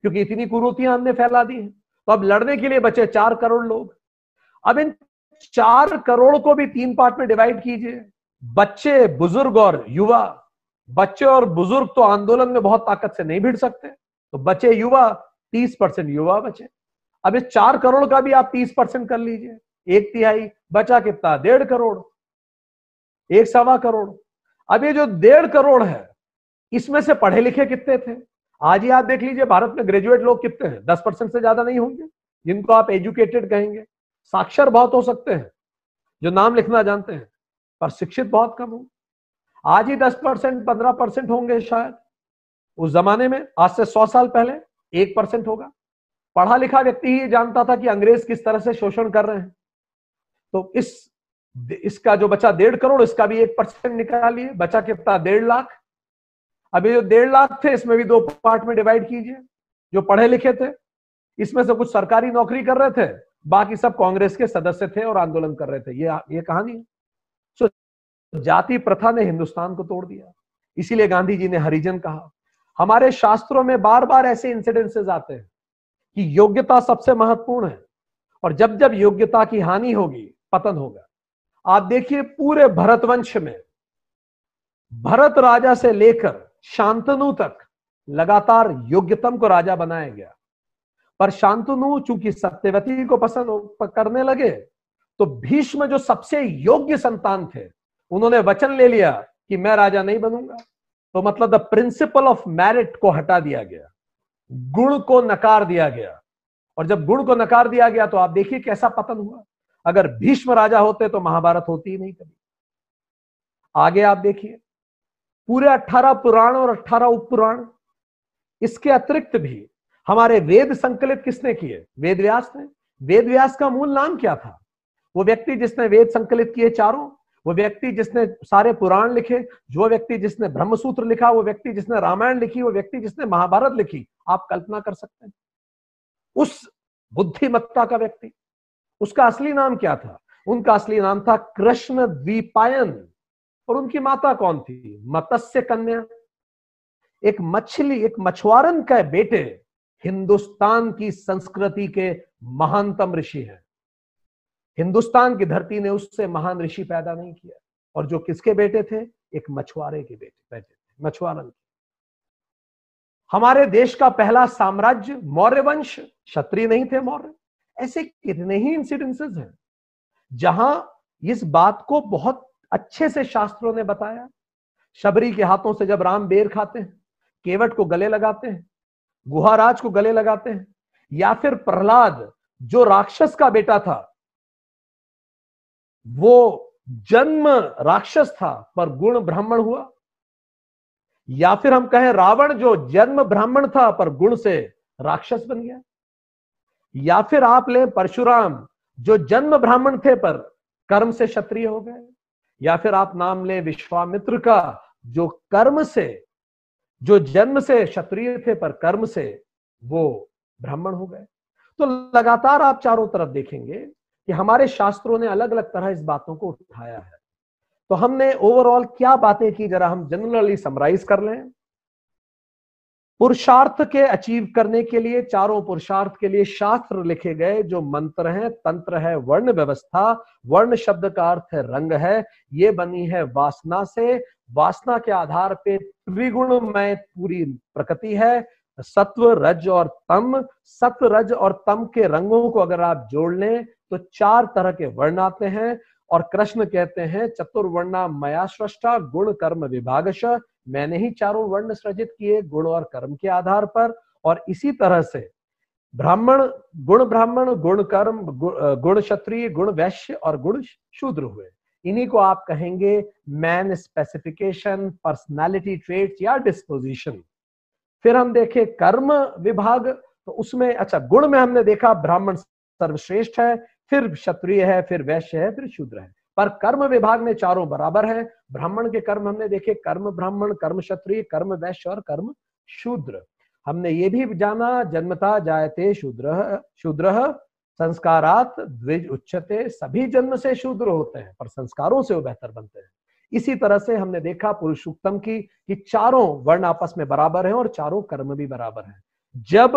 क्योंकि इतनी कुरीतियां हमने फैला दी हैं। तो अब लड़ने के लिए बचे 4 करोड़ लोग। अब इन 4 करोड़ को भी 3 पार्ट में डिवाइड कीजिए, बच्चे, बुजुर्ग और युवा। बच्चे और बुजुर्ग तो आंदोलन में बहुत ताकत से नहीं भिड़ सकते, तो बचे युवा, 30% युवा बचे। अब इस 4 करोड़ का भी आप 30% कर लीजिए, 1/3 बचा कितना? 1.5 करोड़, 1.25 करोड़। अब ये जो 1.5 करोड़ है, इसमें से पढ़े लिखे कितने थे? आज ही आप देख लीजिए भारत में ग्रेजुएट लोग कितने हैं, 10% से ज्यादा नहीं होंगे जिनको आप एजुकेटेड कहेंगे। साक्षर बहुत हो सकते हैं जो नाम लिखना जानते हैं, पर शिक्षित बहुत कम हो। आज ही 10%, 15% होंगे शायद, उस जमाने में आज से 100 साल पहले 1% होगा। पढ़ा लिखा व्यक्ति ही जानता था कि अंग्रेज किस तरह से शोषण कर रहे हैं। तो इसका जो बचा 1.5 करोड़, इसका भी 1% निकालिए, बचा कितना? 1.5 लाख। अब ये जो 1.5 लाख थे, इसमें भी 2 पार्ट में डिवाइड कीजिए। जो पढ़े लिखे थे, इसमें से कुछ सरकारी नौकरी कर रहे थे, बाकी सब कांग्रेस के सदस्य थे और आंदोलन कर रहे थे। ये कहानी है। जाति प्रथा ने हिंदुस्तान को तोड़ दिया, इसीलिए गांधी जी ने हरिजन कहा। हमारे शास्त्रों में बार बार ऐसे इंसिडेंसेस आते हैं कि योग्यता सबसे महत्वपूर्ण है, और जब जब योग्यता की हानि होगी पतन होगा। आप देखिए पूरे भरतवंश में भरत राजा से लेकर शांतनु तक लगातार योग्यतम को राजा बनाया गया, पर शांतनु चूंकि सत्यवती को पसंद करने लगे तो भीष्म जो सबसे योग्य संतान थे उन्होंने वचन ले लिया कि मैं राजा नहीं बनूंगा। तो मतलब द प्रिंसिपल ऑफ मैरिट को हटा दिया गया, गुण को नकार दिया गया, और जब गुण को नकार दिया गया तो आप देखिए कैसा पतन हुआ। अगर भीष्म राजा होते तो महाभारत होती ही नहीं कभी। आगे आप देखिए पूरे 18 पुराण और 18 उपपुराण, इसके अतिरिक्त भी हमारे वेद संकलित किसने किए? वेदव्यास ने। वेदव्यास का मूल नाम क्या था? वो व्यक्ति जिसने वेद संकलित किए चारों, वो व्यक्ति जिसने सारे पुराण लिखे, जो व्यक्ति जिसने ब्रह्मसूत्र लिखा, वो व्यक्ति जिसने रामायण लिखी, वो व्यक्ति जिसने महाभारत लिखी। आप कल्पना कर सकते हैं उस बुद्धिमत्ता का व्यक्ति, उसका असली नाम क्या था? उनका असली नाम था कृष्ण द्वीपायन। और उनकी माता कौन थी? मत्स्य कन्या, एक मछली, एक मछुआरन का बेटे, हिंदुस्तान की संस्कृति के महानतम ऋषि हैं। हिंदुस्तान की धरती ने उससे महान ऋषि पैदा नहीं किया। और जो किसके बेटे थे? एक मछुआरे के बेटे थे, मछुआरन। हमारे देश का पहला साम्राज्य मौर्य वंश, क्षत्रिय नहीं थे मौर्य। ऐसे कितने ही इंसिडेंसेस हैं जहां इस बात को बहुत अच्छे से शास्त्रों ने बताया। शबरी के हाथों से जब राम बेर खाते हैं, केवट को गले लगाते हैं, गुहाराज को गले लगाते हैं, या फिर प्रहलाद जो राक्षस का बेटा था, वो जन्म राक्षस था पर गुण ब्राह्मण हुआ, या फिर हम कहें रावण जो जन्म ब्राह्मण था पर गुण से राक्षस बन गया, या फिर आप लें परशुराम जो जन्म ब्राह्मण थे पर कर्म से क्षत्रिय हो गए, या फिर आप नाम लें विश्वामित्र का जो कर्म से, जो जन्म से क्षत्रिय थे पर कर्म से वो ब्राह्मण हो गए। तो लगातार आप चारों तरफ देखेंगे कि हमारे शास्त्रों ने अलग अलग तरह इस बातों को उठाया है। तो हमने ओवरऑल क्या बातें की, जरा हम जनरली समराइज कर लें। पुरुषार्थ के अचीव करने के लिए, चारों पुरुषार्थ के लिए शास्त्र लिखे गए, जो मंत्र हैं, तंत्र है, वर्ण व्यवस्था, वर्ण शब्द का अर्थ है रंग है, ये बनी है वासना से, वासना के आधार पे त्रिगुणमय पूरी प्रकृति है, सत्व रज और तम। सत्व रज और तम के रंगों को अगर आप जोड़ लें तो चार तरह के वर्ण आते हैं। और कृष्ण कहते हैं चतुर्वर्णा मया सृष्टा गुण कर्म विभागश, मैंने ही चारों वर्ण सृजित किए गुण और कर्म के आधार पर। और इसी तरह से ब्राह्मण, गुण कर्म, गुण क्षत्रिय, गुण वैश्य और गुण शूद्र हुए। इन्हीं को आप कहेंगे मैन स्पेसिफिकेशन, पर्सनालिटी ट्रेट्स या डिस्पोजिशन। फिर हम देखे कर्म विभाग, तो उसमें अच्छा गुण में हमने देखा ब्राह्मण सर्वश्रेष्ठ है, फिर क्षत्रिय है, फिर वैश्य है, फिर शूद्र है। पर कर्म विभाग में चारों बराबर हैं। ब्राह्मण के कर्म हमने देखे कर्म ब्राह्मण, कर्म क्षत्रिय, कर्म वैश्य और कर्म शूद्र। हमने ये भी जाना जन्मता जायते शूद्रः संस्कारात द्विज उच्चते, सभी जन्म से शूद्र होते हैं पर संस्कारों से वो बेहतर बनते हैं। इसी तरह से हमने देखा पुरुष सूक्तम की कि चारों वर्ण आपस में बराबर हैं और चारों कर्म भी बराबर हैं। जब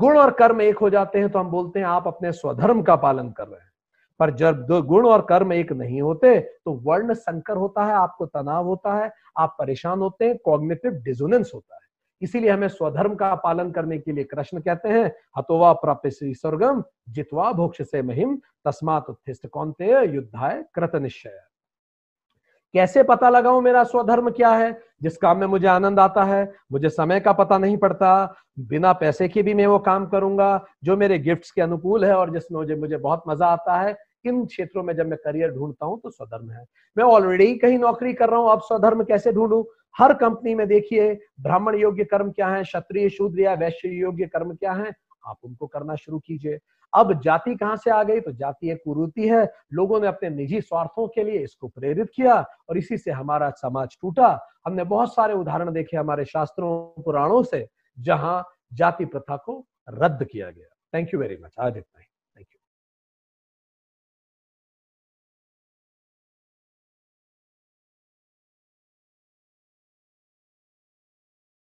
गुण और कर्म एक हो जाते हैं तो हम बोलते हैं आप अपने स्वधर्म का पालन कर रहे हैं। पर जब दो गुण और कर्म एक नहीं होते तो वर्ण संकर होता है, आपको तनाव होता है, आप परेशान होते हैं, कॉग्निटिव डिसोनेंस होता है। इसीलिए हमें स्वधर्म का पालन करने के लिए कृष्ण कहते हैं हतोवा प्राप्यसि स्वर्गम जित्वा भोक्ष्यसे महिम तस्मात् उत्तिष्ठ कौन्तेय युद्धाय कृतनिश्चयः। कैसे पता लगाऊं मेरा स्वधर्म क्या है? जिस काम में मुझे आनंद आता है, मुझे समय का पता नहीं पड़ता, बिना पैसे के भी मैं वो काम करूंगा जो मेरे गिफ्ट्स के अनुकूल है और जिसमें मुझे बहुत मजा आता है। इन क्षेत्रों में जब मैं करियर ढूंढता हूं तो स्वधर्म है। मैं ऑलरेडी कहीं नौकरी कर रहा हूं, अब स्वधर्म कैसे ढूंढूं? हर कंपनी में देखिए ब्राह्मण योग्य कर्म क्या है, क्षत्रिय शूद्र या वैश्य योग्य कर्म क्या है, आप उनको करना शुरू कीजिए। अब जाति कहां से आ गई? तो जाति एक कुरीति है, लोगों ने अपने निजी स्वार्थों के लिए इसको प्रेरित किया और इसी से हमारा समाज टूटा। हमने बहुत सारे उदाहरण देखे हमारे शास्त्रों पुराणों से जहां जाति प्रथा को रद्द किया गया। थैंक यू वेरी मच, आज इतना ही।